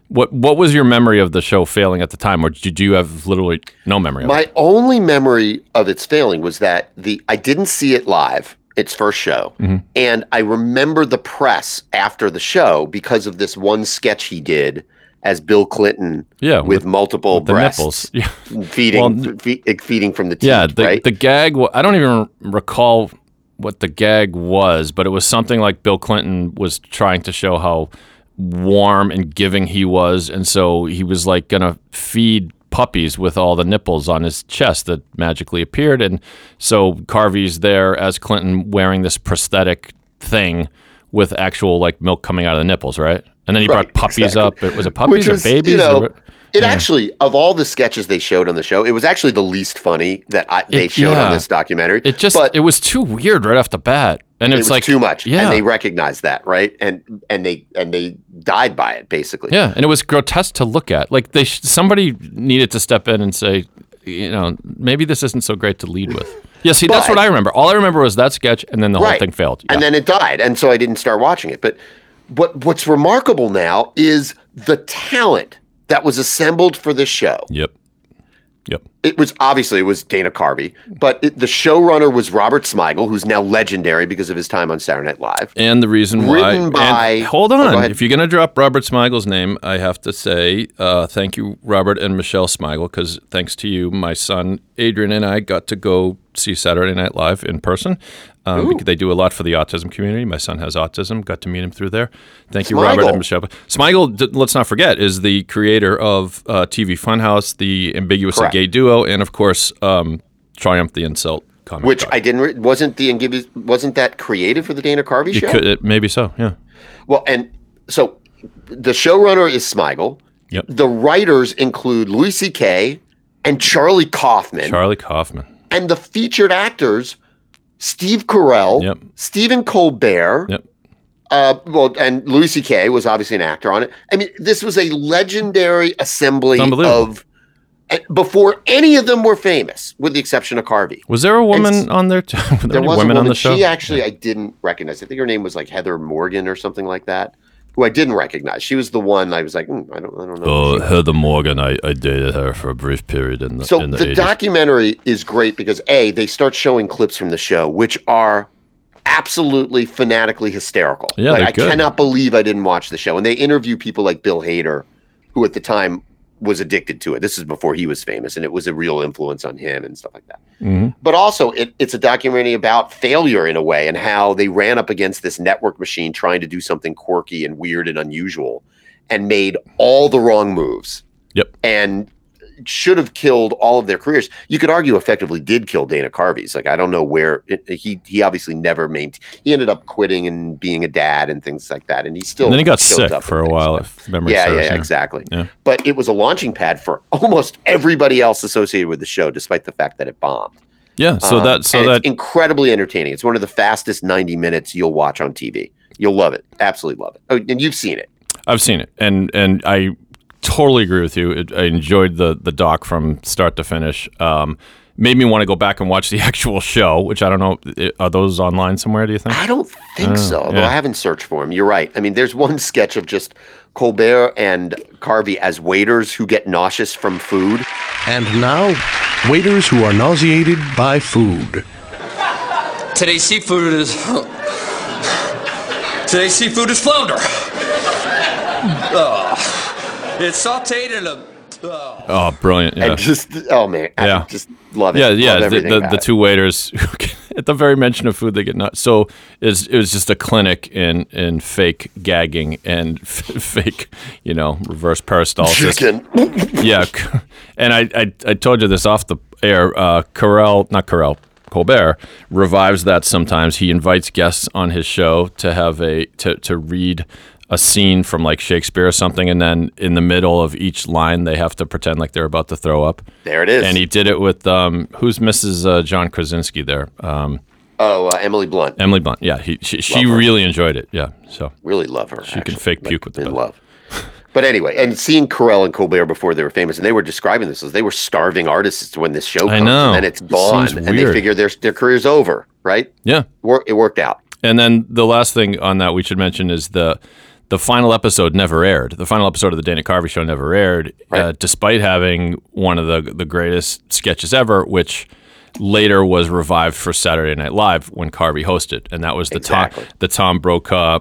What was your memory of the show failing at the time, or did you have literally no memory of it? My only memory of its failing was that I didn't see it live, its first show, and I remember the press after the show because of this one sketch he did as Bill Clinton with multiple breasts feeding from the teeth, right? The gag, I don't even recall what the gag was, but it was something like Bill Clinton was trying to show how warm and giving he was, and so he was like gonna feed puppies with all the nipples on his chest that magically appeared, and so Carvey's there as Clinton wearing this prosthetic thing with actual like milk coming out of the nipples, right? And then he brought puppies up. It was a puppies or babies? You know, actually, of all the sketches they showed on the show, it was actually the least funny that they showed on this documentary. It was too weird right off the bat. And it was like too much. Yeah. And they recognized that, right? And they died by it, basically. Yeah. And it was grotesque to look at. Like somebody needed to step in and say, you know, maybe this isn't so great to lead with. Yeah, see, that's what I remember. All I remember was that sketch, and then the whole thing failed. Yeah. And then it died, and so I didn't start watching it. But what's remarkable now is the talent that was assembled for this show. Yep. It was Dana Carvey, but the showrunner was Robert Smigel, who's now legendary because of his time on Saturday Night Live. And the reason hold on. If you're going to drop Robert Smigel's name, I have to say thank you, Robert and Michelle Smigel, because thanks to you, my son Adrian and I got to go see Saturday Night Live in person. Because they do a lot for the autism community. My son has autism. Got to meet him through there. Thank you, Robert and Michelle. Smigel, let's not forget, is the creator of TV Funhouse, the ambiguous and gay duo, and of course, Triumph the Insult comic. Which I didn't. Wasn't that created for the Dana Carvey show? Maybe so. Yeah. Well, and so the showrunner is Smigel. Yep. The writers include Louis C.K. and Charlie Kaufman. And the featured actors. Steve Carell, Stephen Colbert, and Louis C.K. was obviously an actor on it. I mean, this was a legendary assembly of before any of them were famous, with the exception of Carvey. Was there a woman on there too? There was a woman on the show. She actually, I didn't recognize. I think her name was like Heather Morgan or something like that, who I didn't recognize. She was the one I was like, I don't know. Oh, Heather Morgan, I dated her for a brief period in the 80s. Documentary is great because, A, they start showing clips from the show, which are absolutely fanatically hysterical. Yeah, like, I cannot believe I didn't watch the show. And they interview people like Bill Hader, who at the time was addicted to it. This is before he was famous, and it was a real influence on him and stuff like that. Mm-hmm. But also, it's a documentary about failure in a way and how they ran up against this network machine trying to do something quirky and weird and unusual and made all the wrong moves. Yep. And should have killed all of their careers. You could argue effectively did kill Dana Carvey's. Like, I don't know where he obviously never maintained. He ended up quitting and being a dad and things like that. And he still. And then he got sick for a while, if memory serves. Yeah, exactly. Yeah. But it was a launching pad for almost everybody else associated with the show, despite the fact that it bombed. Yeah. It's incredibly entertaining. It's one of the fastest 90 minutes you'll watch on TV. You'll love it. Absolutely love it. Oh, and you've seen it. I've seen it. And I totally agree with you. I enjoyed the doc from start to finish. Made me want to go back and watch the actual show, which I don't know. Are those online somewhere, do you think? I don't think so. Although I haven't searched for them. You're right. I mean, there's one sketch of just Colbert and Carvey as waiters who get nauseous from food. And now, waiters who are nauseated by food. Today's seafood is flounder. It's sauteed in a... Oh, brilliant. Yeah. I just love it. Yeah, love the two waiters At the very mention of food, they get nuts. So it was just a clinic in fake gagging and fake, you know, reverse peristalsis. Chicken. Yeah. And I told you this off the air. Colbert revives that sometimes. He invites guests on his show to have to read a scene from like Shakespeare or something, and then in the middle of each line they have to pretend like they're about to throw up. There it is. And he did it with who's Mrs. John Krasinski there? Emily Blunt. Emily Blunt. Yeah, she really enjoyed it. Yeah, so really love her. She can fake puke with the love. But anyway, and seeing Carell and Colbert before they were famous, and they were describing this as they were starving artists when this show comes, and then it's gone, and they figure their career's over, right? Yeah, it worked out. And then the last thing on that we should mention is the final episode never aired. The final episode of the Dana Carvey show never aired, right. Despite having one of the greatest sketches ever, which later was revived for Saturday Night Live when Carvey hosted, and that was the Tom Brokaw.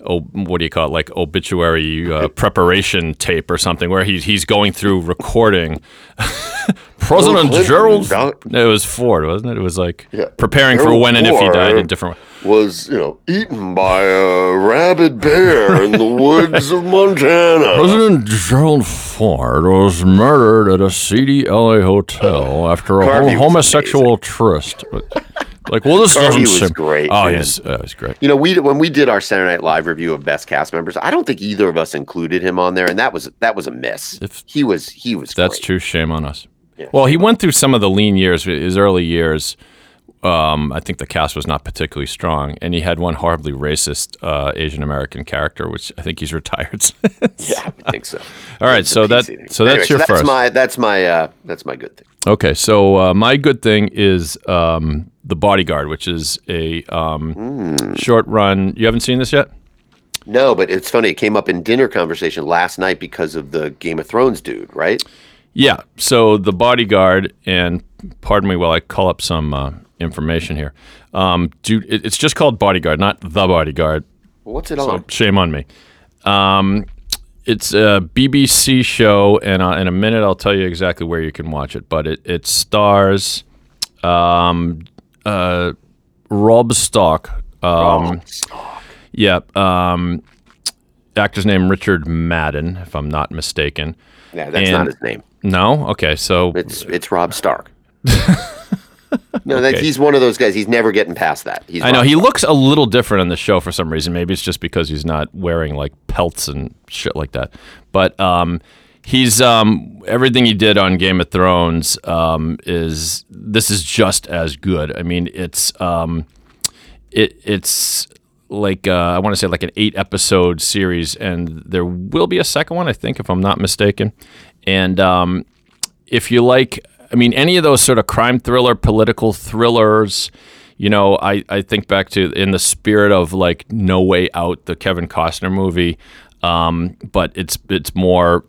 What do you call it? Like obituary preparation tape or something, where he's going through recording President Gerald. It was Ford, wasn't it? It was like preparing Gerald for when Ford and if he died in different. Was eaten by a rabid bear in the woods of Montana. President Gerald Ford was murdered at a seedy LA hotel after a homosexual tryst. Like, well, this Carvey was great. Oh, yes, that was great. You know, when we did our Saturday Night Live review of best cast members, I don't think either of us included him on there, and that was a miss. He was. That's great. True. Shame on us. Yeah. Well, he went through some of the lean years, his early years. I think the cast was not particularly strong, and he had one horribly racist Asian American character, which I think he's retired since. Yeah, I think so. All right, that's your first. That's my good thing. Okay, so my good thing is The Bodyguard, which is a short run. You haven't seen this yet? No, but it's funny. It came up in dinner conversation last night because of the Game of Thrones dude, right? Yeah. So The Bodyguard, and pardon me while I call up some information here. Dude, it's just called Bodyguard, not The Bodyguard. What's it on? So shame on me. It's a BBC show, and in a minute I'll tell you exactly where you can watch it. But it stars Rob Stark. Yeah. Actor's name Richard Madden, if I'm not mistaken. Yeah, that's not his name. No? Okay, so... It's Rob Stark. No, okay. He's one of those guys. He's never getting past that. He looks a little different on the show for some reason. Maybe it's just because he's not wearing like pelts and shit like that. But he's everything he did on Game of Thrones is just as good. I mean, it's like I want to say like an 8-episode series, and there will be a second one, I think, if I'm not mistaken. And if you like. I mean, any of those sort of crime thriller, political thrillers, you know, I think back to in the spirit of like No Way Out, the Kevin Costner movie, but it's more,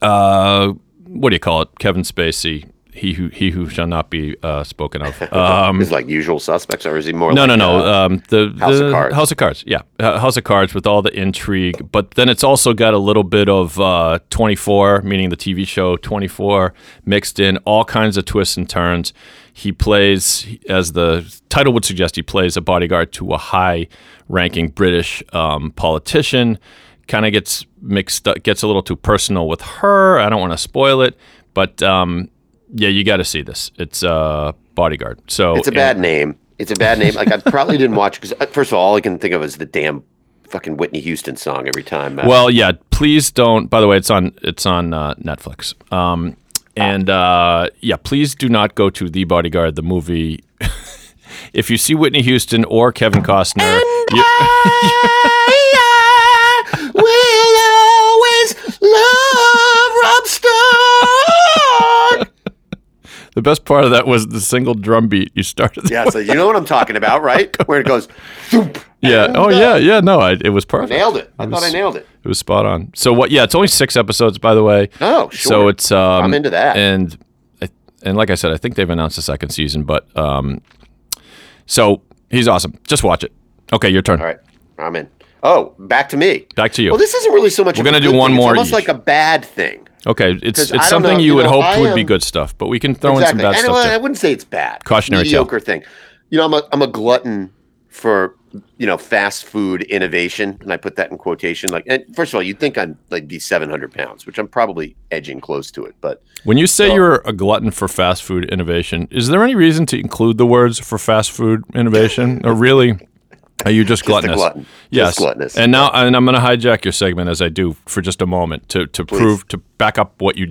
what do you call it? Kevin Spacey, he who shall not be spoken of. Is like Usual Suspects, or is he more? No. The House of Cards. House of Cards, yeah, House of Cards with all the intrigue, but then it's also got a little bit of 24, meaning the TV show 24, mixed in, all kinds of twists and turns. He plays, as the title would suggest, he plays a bodyguard to a high-ranking British politician. Kind of gets mixed up, gets a little too personal with her. I don't want to spoil it, but. Yeah, you got to see this. It's Bodyguard. So it's a bad name. It's a bad name. Like I probably didn't watch because first of all, all I can think of is the damn fucking Whitney Houston song every time. Well, yeah. Please don't. By the way, it's on Netflix. Yeah, please do not go to The Bodyguard, the movie. If you see Whitney Houston or Kevin Costner, I will always love Rob Stark. The best part of that was the single drum beat you started. Yeah, so you know what I'm talking about, right? Where it goes. Thoop, yeah. Oh, yeah. No, it was perfect. Nailed it. I thought I nailed it. It was spot on. So what? Yeah, it's only 6 episodes, by the way. Oh, sure. So it's. I'm into that. And like I said, I think they've announced a second season. But so he's awesome. Just watch it. Okay, your turn. All right, I'm in. Oh, back to me. Back to you. Well, this isn't really so much. We're gonna do one more. It's almost like a bad thing. Okay, it's something you would hope would be good stuff, but we can throw in some bad stuff. I wouldn't say it's bad. Cautionary tale. Mediocre thing. You know, I'm a glutton for, you know, fast food innovation, and I put that in quotation. Like, and first of all, you'd think I'd like be 700 pounds, which I'm probably edging close to it. But when you say you're a glutton for fast food innovation, is there any reason to include the words for fast food innovation? Or really, are you just gluttonous? Glutton. Yes, just gluttonous. And now, and I'm going to hijack your segment as I do for just a moment to prove, to back up what you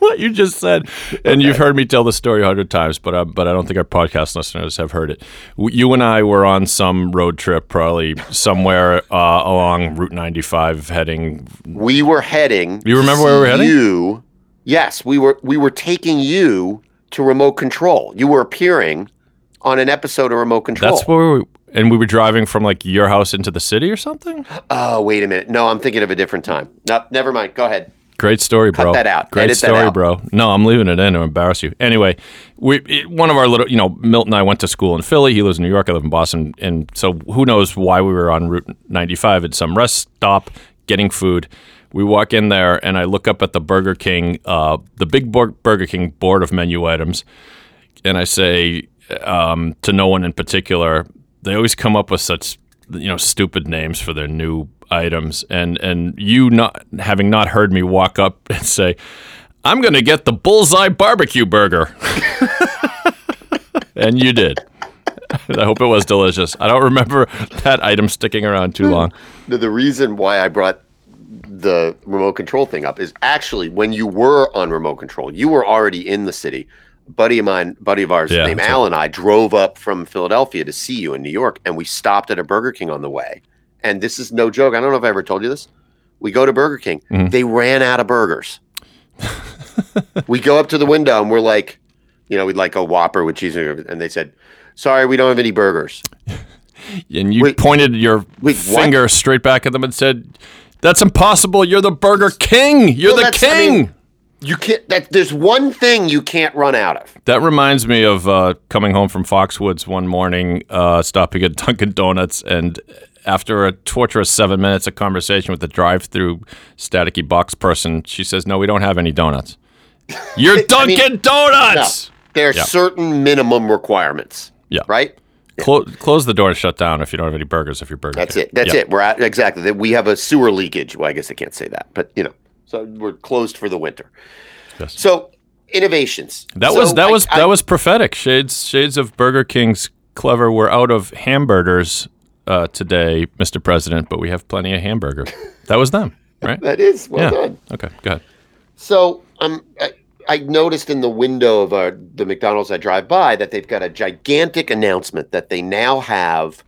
what you just said. And you've heard me tell the story 100 times, but I don't think our podcast listeners have heard it. You and I were on some road trip, probably somewhere along Route 95, heading. We were heading. You remember where we were heading? Yes, we were taking you to Remote Control. You were appearing on an episode of Remote Control. That's where we. And we were driving from, like, your house into the city or something? Oh, wait a minute. No, I'm thinking of a different time. No, never mind. Go ahead. Great story, bro. Cut that out. Edit story, that out. Bro. No, I'm leaving it in to embarrass you. Anyway, one of our little, you know, Milt and I went to school in Philly. He lives in New York. I live in Boston. And so who knows why we were on Route 95 at some rest stop getting food. We walk in there, and I look up at the Burger King, the big Burger King board of menu items, and I say to no one in particular, they always come up with such, you know, stupid names for their new items, and you not having not heard me walk up and say, "I'm going to get the bullseye barbecue burger," and you did. I hope it was delicious. I don't remember that item sticking around too long. The reason why I brought the Remote Control thing up is actually when you were on Remote Control, you were already in the city. buddy of ours named Al and I drove up from Philadelphia to see you in New York, and we stopped at a Burger King on the way. And this is no joke. I don't know if I ever told you this. We go to Burger King. Mm-hmm. They ran out of burgers. We go up to the window, and we're like, you know, we'd like a Whopper with cheese. And they said, sorry, we don't have any burgers. And you pointed your finger straight back at them and said, that's impossible. You're the Burger King. You're the king. I mean, you can't. There's one thing you can't run out of. That reminds me of coming home from Foxwoods one morning, stopping at Dunkin' Donuts, and after a torturous 7 minutes of conversation with the drive-through staticky box person, she says, "No, we don't have any donuts." You're Dunkin' Donuts. No, there are certain minimum requirements. Yeah. Right. Close the door and shut down if you don't have any burgers. If you're burger, that's it. That's it. We're at, exactly. We have a sewer leakage. Well, I guess I can't say that, but you know. So we're closed for the winter. Yes. So innovations. That was prophetic. Shades of Burger King's clever. We're out of hamburgers today, Mr. President, but we have plenty of hamburgers. That was them, right? That is well done. Okay, go ahead. So I noticed in the window of the McDonald's I drive by that they've got a gigantic announcement that they now have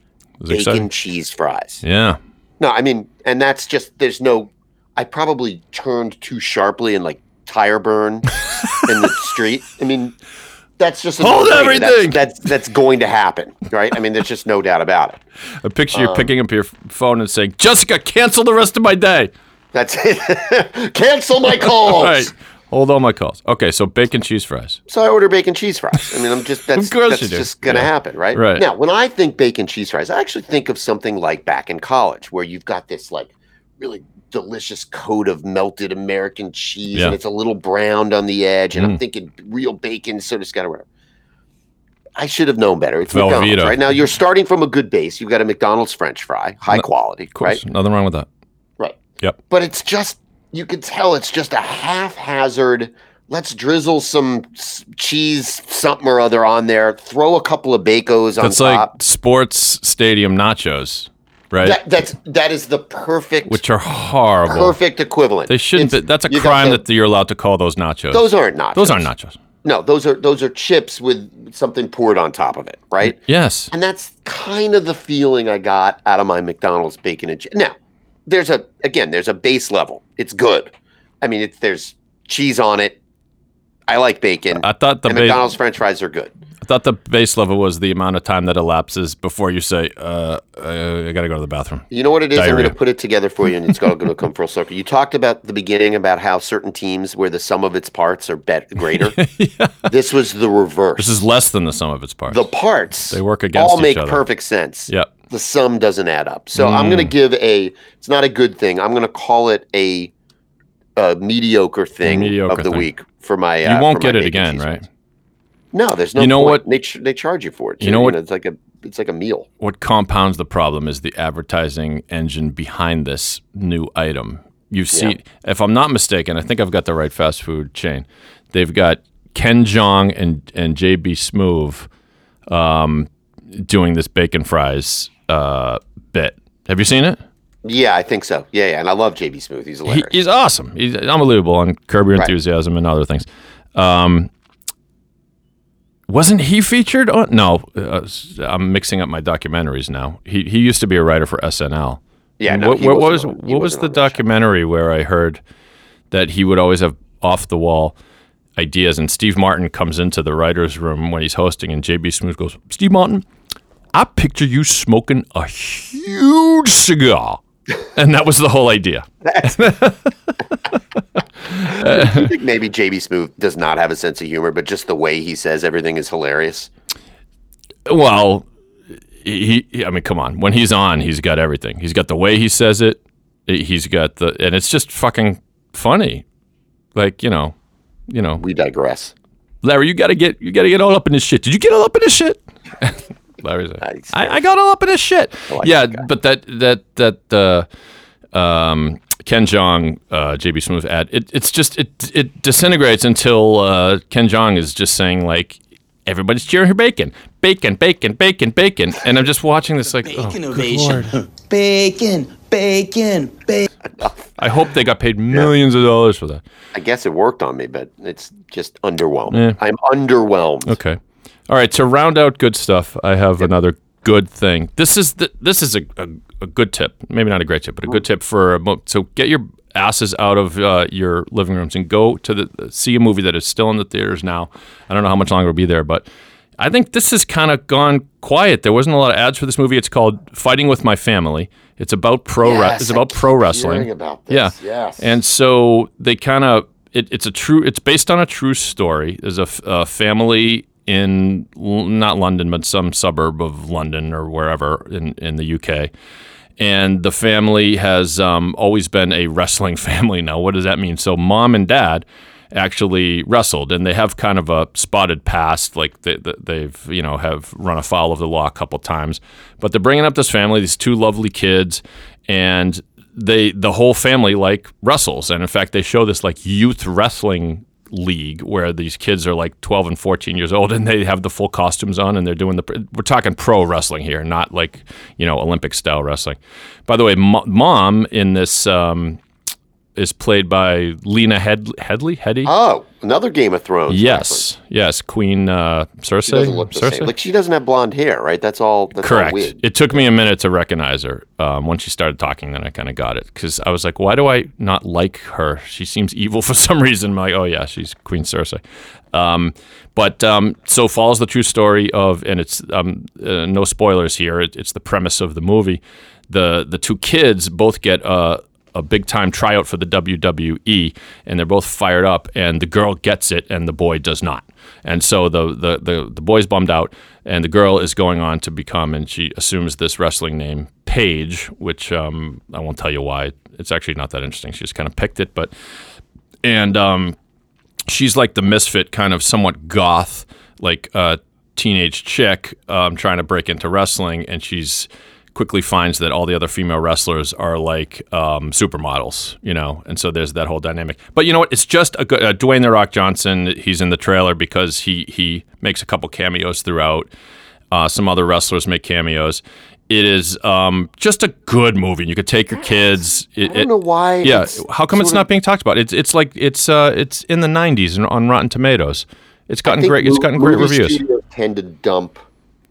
bacon cheese fries. Yeah. No, I mean, and that's just there's no. I probably turned too sharply and like tire burn in the street. I mean, that's just hold everything. That's going to happen, right? I mean, there's just no doubt about it. I picture you picking up your phone and saying, "Jessica, cancel the rest of my day." That's it. Cancel my calls. All right. Hold all my calls. Okay, so bacon cheese fries. So I order bacon cheese fries. I mean, I'm just that's just going to happen, right? Right. Now, when I think bacon cheese fries, I actually think of something like back in college where you've got this like really delicious coat of melted American cheese, and it's a little browned on the edge, and I'm thinking real bacon, so it's got to whatever. I should have known better. It's McDonald's, right? Now, you're starting from a good base. You've got a McDonald's French fry, high quality, of course, right? Nothing wrong with that. Right. Yep. But it's just, you could tell it's just a haphazard, let's drizzle some cheese something or other on there, throw a couple of Bacos on top. It's like sports stadium nachos. Right. That is the perfect, which are horrible. Perfect equivalent. They shouldn't. That's a crime that you're allowed to call those nachos. Those aren't nachos. No, those are chips with something poured on top of it. Right. Yes. And that's kind of the feeling I got out of my McDonald's bacon and cheese. Now, there's a base level. It's good. I mean, there's cheese on it. I like bacon. I thought the McDonald's French fries are good. I thought the base level was the amount of time that elapses before you say, I got to go to the bathroom. You know what it is? Diarrhea. I'm going to put it together for you, and it's going to come full circle. You talked about the beginning about how certain teams where the sum of its parts are greater. Yeah. This was the reverse. This is less than the sum of its parts. The parts they work against all make each other. Perfect sense. Yep. The sum doesn't add up. So I'm going to give it's not a good thing. I'm going to call it a mediocre thing of the week for my. You won't get it again, right? No, there's no. You know what? They charge you for it. You know what? It's like a meal. What compounds the problem is the advertising engine behind this new item. You've seen, if I'm not mistaken, I think I've got the right fast food chain. They've got Ken Jeong and JB Smoove doing this bacon fries bit. Have you seen it? Yeah, I think so. Yeah, and I love JB Smoove. He's hilarious. He's awesome. He's unbelievable on Curb Your Enthusiasm and other things. Wasn't he featured on? No, I'm mixing up my documentaries now. He used to be a writer for SNL. Yeah. No, what was the documentary where I heard that he would always have off the wall ideas, and Steve Martin comes into the writers' room when he's hosting, and JB Smoove goes, "Steve Martin, I picture you smoking a huge cigar," and that was the whole idea. I think maybe JB Smoove does not have a sense of humor, but just the way he says everything is hilarious. Well, I mean, come on. When he's on, he's got everything. He's got the way he says it. He's got the, and it's just fucking funny. Like, you know. We digress. Larry, you got to get all up in this shit. Did you get all up in this shit? Larry's like, nice. I got all up in this shit. Like that, but that Ken Jeong, JB Smoove ad, it disintegrates until Ken Jeong is just saying, like, everybody's cheering for bacon. Bacon, bacon, bacon, bacon. And I'm just watching this like, bacon ovation. Good Lord. Bacon, bacon, bacon. I hope they got paid millions of dollars for that. I guess it worked on me, but it's just underwhelmed. Yeah. I'm underwhelmed. Okay. All right, to round out good stuff, I have another good thing. This is a good tip, maybe not a great tip, but a good tip for so get your asses out of your living rooms and go to see a movie that is still in the theaters now. I don't know how much longer it'll be there, but I think this has kind of gone quiet. There wasn't a lot of ads for this movie. It's called Fighting with My Family. It's about pro wrestling. Hearing about this. Yeah, yes. And so they kind of it's based on a true story. There's a family in not London, but some suburb of London or wherever in the UK. And the family has always been a wrestling family. Now, what does that mean? So mom and dad actually wrestled, and they have kind of a spotted past. Like they've have run afoul of the law a couple times. But they're bringing up this family, these two lovely kids, and the whole family like wrestles. And in fact, they show this like youth wrestling league where these kids are like 12 and 14 years old, and they have the full costumes on, and they're doing we're talking pro wrestling here, not like, Olympic style wrestling. By the way, mom in this is played by Lena Headey. Oh, another Game of Thrones. Yes. Reference. Yes. Queen Cersei. She doesn't look the same. Like, she doesn't have blonde hair, right? That's all. That's correct. All weird. It took me a minute to recognize her. Once she started talking, then I kind of got it. Because I was like, why do I not like her? She seems evil for some reason. I'm like, oh yeah, she's Queen Cersei. So follows the true story of, and it's no spoilers here. It's the premise of the movie. The two kids both get a big-time tryout for the WWE, and they're both fired up, and the girl gets it, and the boy does not. And so the boy's bummed out, and the girl is going on to become, and she assumes this wrestling name, Paige, which I won't tell you why. It's actually not that interesting. She just kind of picked it, and she's like the misfit, kind of somewhat goth, like teenage chick trying to break into wrestling, and she's quickly finds that all the other female wrestlers are like supermodels, and so there's that whole dynamic. But you know what? It's just a good Dwayne The Rock Johnson. He's in the trailer because he makes a couple cameos throughout. Some other wrestlers make cameos. It is just a good movie. You could take your kids. I don't know why. Yeah, how come it's not being talked about? It's in the 90s and on Rotten Tomatoes. It's gotten great reviews. Studios tend to dump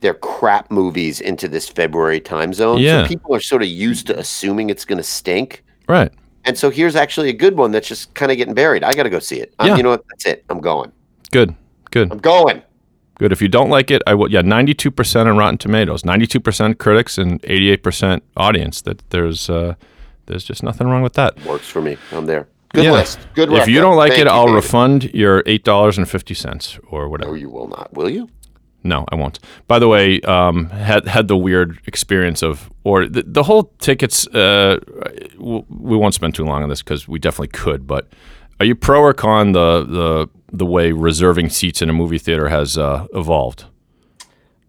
their crap movies into this February time zone. Yeah. So people are sort of used to assuming it's going to stink. Right. And so here's actually a good one that's just kind of getting buried. I got to go see it. Yeah. You know what? That's it. I'm going. Good. I'm going. Good. If you don't like it, I will. Yeah, 92% on Rotten Tomatoes, 92% critics, and 88% audience. That there's just nothing wrong with that. Works for me. I'm there. Good list. Good list. If you don't like it, I'll refund your $8.50 or whatever. No, you will not. Will you? No, I won't. By the way, had the weird experience of, or the whole tickets, we won't spend too long on this because we definitely could, but are you pro or con the way reserving seats in a movie theater has evolved?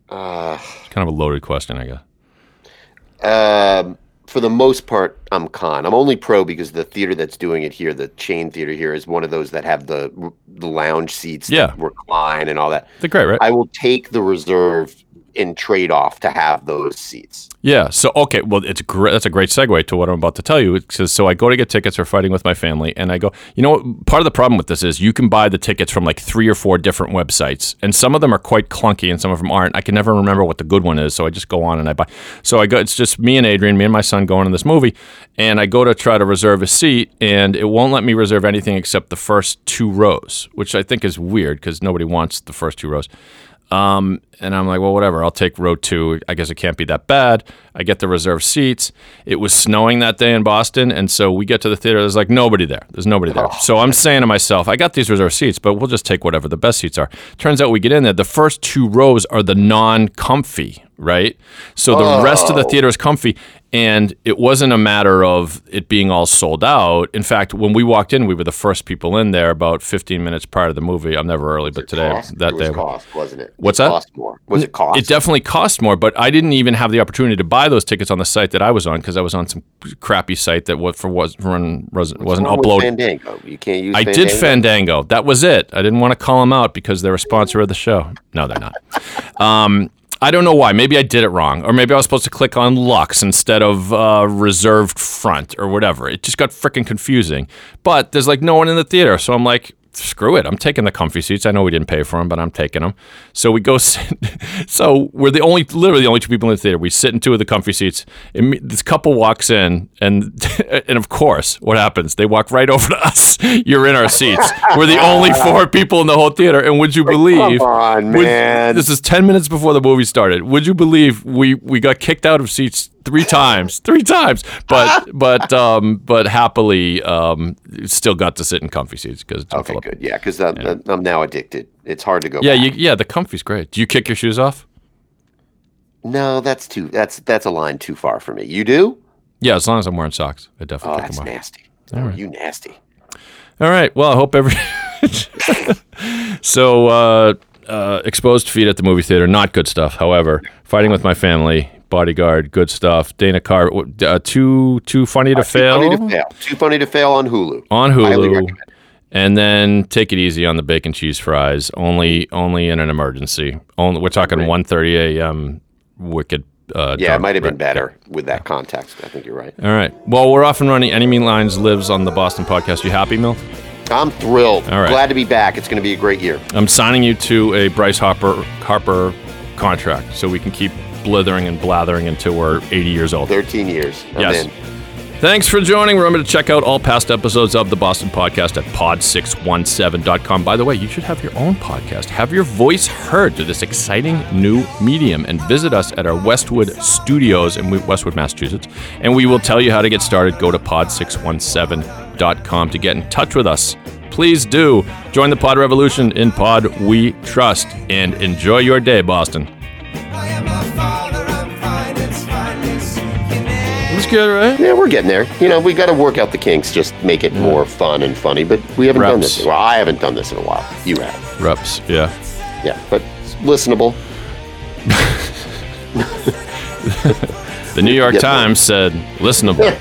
It's kind of a loaded question, I guess. For the most part, I'm con. I'm only pro because the theater that's doing it here, the chain theater here, is one of those that have the lounge seats, that recline and all that. They're great, right? I will take the reserve in trade-off to have those seats. Yeah, so, okay, well, it's great. That's a great segue to what I'm about to tell you. So I go to get tickets for Fighting with My Family, and I go, you know what, part of the problem with this is you can buy the tickets from like 3 or 4 different websites, and some of them are quite clunky, and some of them aren't. I can never remember what the good one is, so I just go on and I buy. So I go, it's just me and Adrian, me and my son going to this movie, and I go to try to reserve a seat, and it won't let me reserve anything except the first 2 rows, which I think is weird because nobody wants the first 2 rows. And I'm like, well, whatever, I'll take row 2. I guess it can't be that bad. I get the reserved seats. It was snowing that day in Boston. And so we get to the theater. There's like nobody there. There's nobody there. So I'm saying to myself, I got these reserved seats, but we'll just take whatever the best seats are. Turns out we get in there. The first 2 rows are the non-comfy, right? So the rest of the theater is comfy. And it wasn't a matter of it being all sold out. In fact, when we walked in, we were the first people in there about 15 minutes prior to the movie. I'm never early, but today, that day. It cost, wasn't it? What's that? It cost more. Was it cost? It definitely cost more, but I didn't even have the opportunity to buy those tickets on the site that I was on because I was on some crappy site that wasn't uploaded. Fandango? You can't use Fandango? I did Fandango. That was it. I didn't want to call them out because they're a sponsor of the show. No, they're not. I don't know why. Maybe I did it wrong. Or maybe I was supposed to click on Lux instead of reserved front or whatever. It just got freaking confusing. But there's like no one in the theater. So I'm like, screw it. I'm taking the comfy seats. I know we didn't pay for them, but I'm taking them. So we go sit. So we're literally the only 2 people in the theater. We sit in 2 of the comfy seats. This couple walks in, and of course, what happens? They walk right over to us. You're in our seats. We're the only 4 people in the whole theater. And would you believe? Come on, man. This is 10 minutes before the movie started. Would you believe we got kicked out of seats 3 times, but happily still got to sit in comfy seats because it's okay, good, yeah, because I'm now addicted. It's hard to go. Yeah, back. The comfy's great. Do you kick your shoes off? No, that's a line too far for me. You do? Yeah, as long as I'm wearing socks, I definitely. Oh, that's nasty. All right. You nasty. All right. Well, I hope every. So exposed feet at the movie theater, not good stuff. However, Fighting with My Family. Bodyguard, good stuff. Dana Carvey, Too Funny to Fail on Hulu. Highly recommend. And then Take It Easy on the bacon cheese fries. Only in an emergency. We're talking 1:30 a.m. Wicked. It might have been better with that context. I think you're right. All right. Well, we're off and running. Enemy Lines lives on the Boston Podcast. You happy, Milt? I'm thrilled. All right. Glad to be back. It's going to be a great year. I'm signing you to a Bryce Harper contract so we can keep blithering and blathering until we're 80 years old. 13 years. Yes. Thanks for joining. Remember to check out all past episodes of the Boston Podcast at pod617.com. By the way, you should have your own podcast. Have your voice heard through this exciting new medium and visit us at our Westwood studios in Westwood, Massachusetts. And we will tell you how to get started. Go to pod617.com to get in touch with us. Please do. Join the pod revolution. In pod we trust. And enjoy your day, Boston. I am a father, I'm fine, it's fine, it's good, right? Yeah, we're getting there. You know, we got to work out the kinks, just make it more fun and funny, but we haven't done this. Well, I haven't done this in a while. You have. Reps, yeah. Yeah, but it's listenable. The New York Times said, listenable.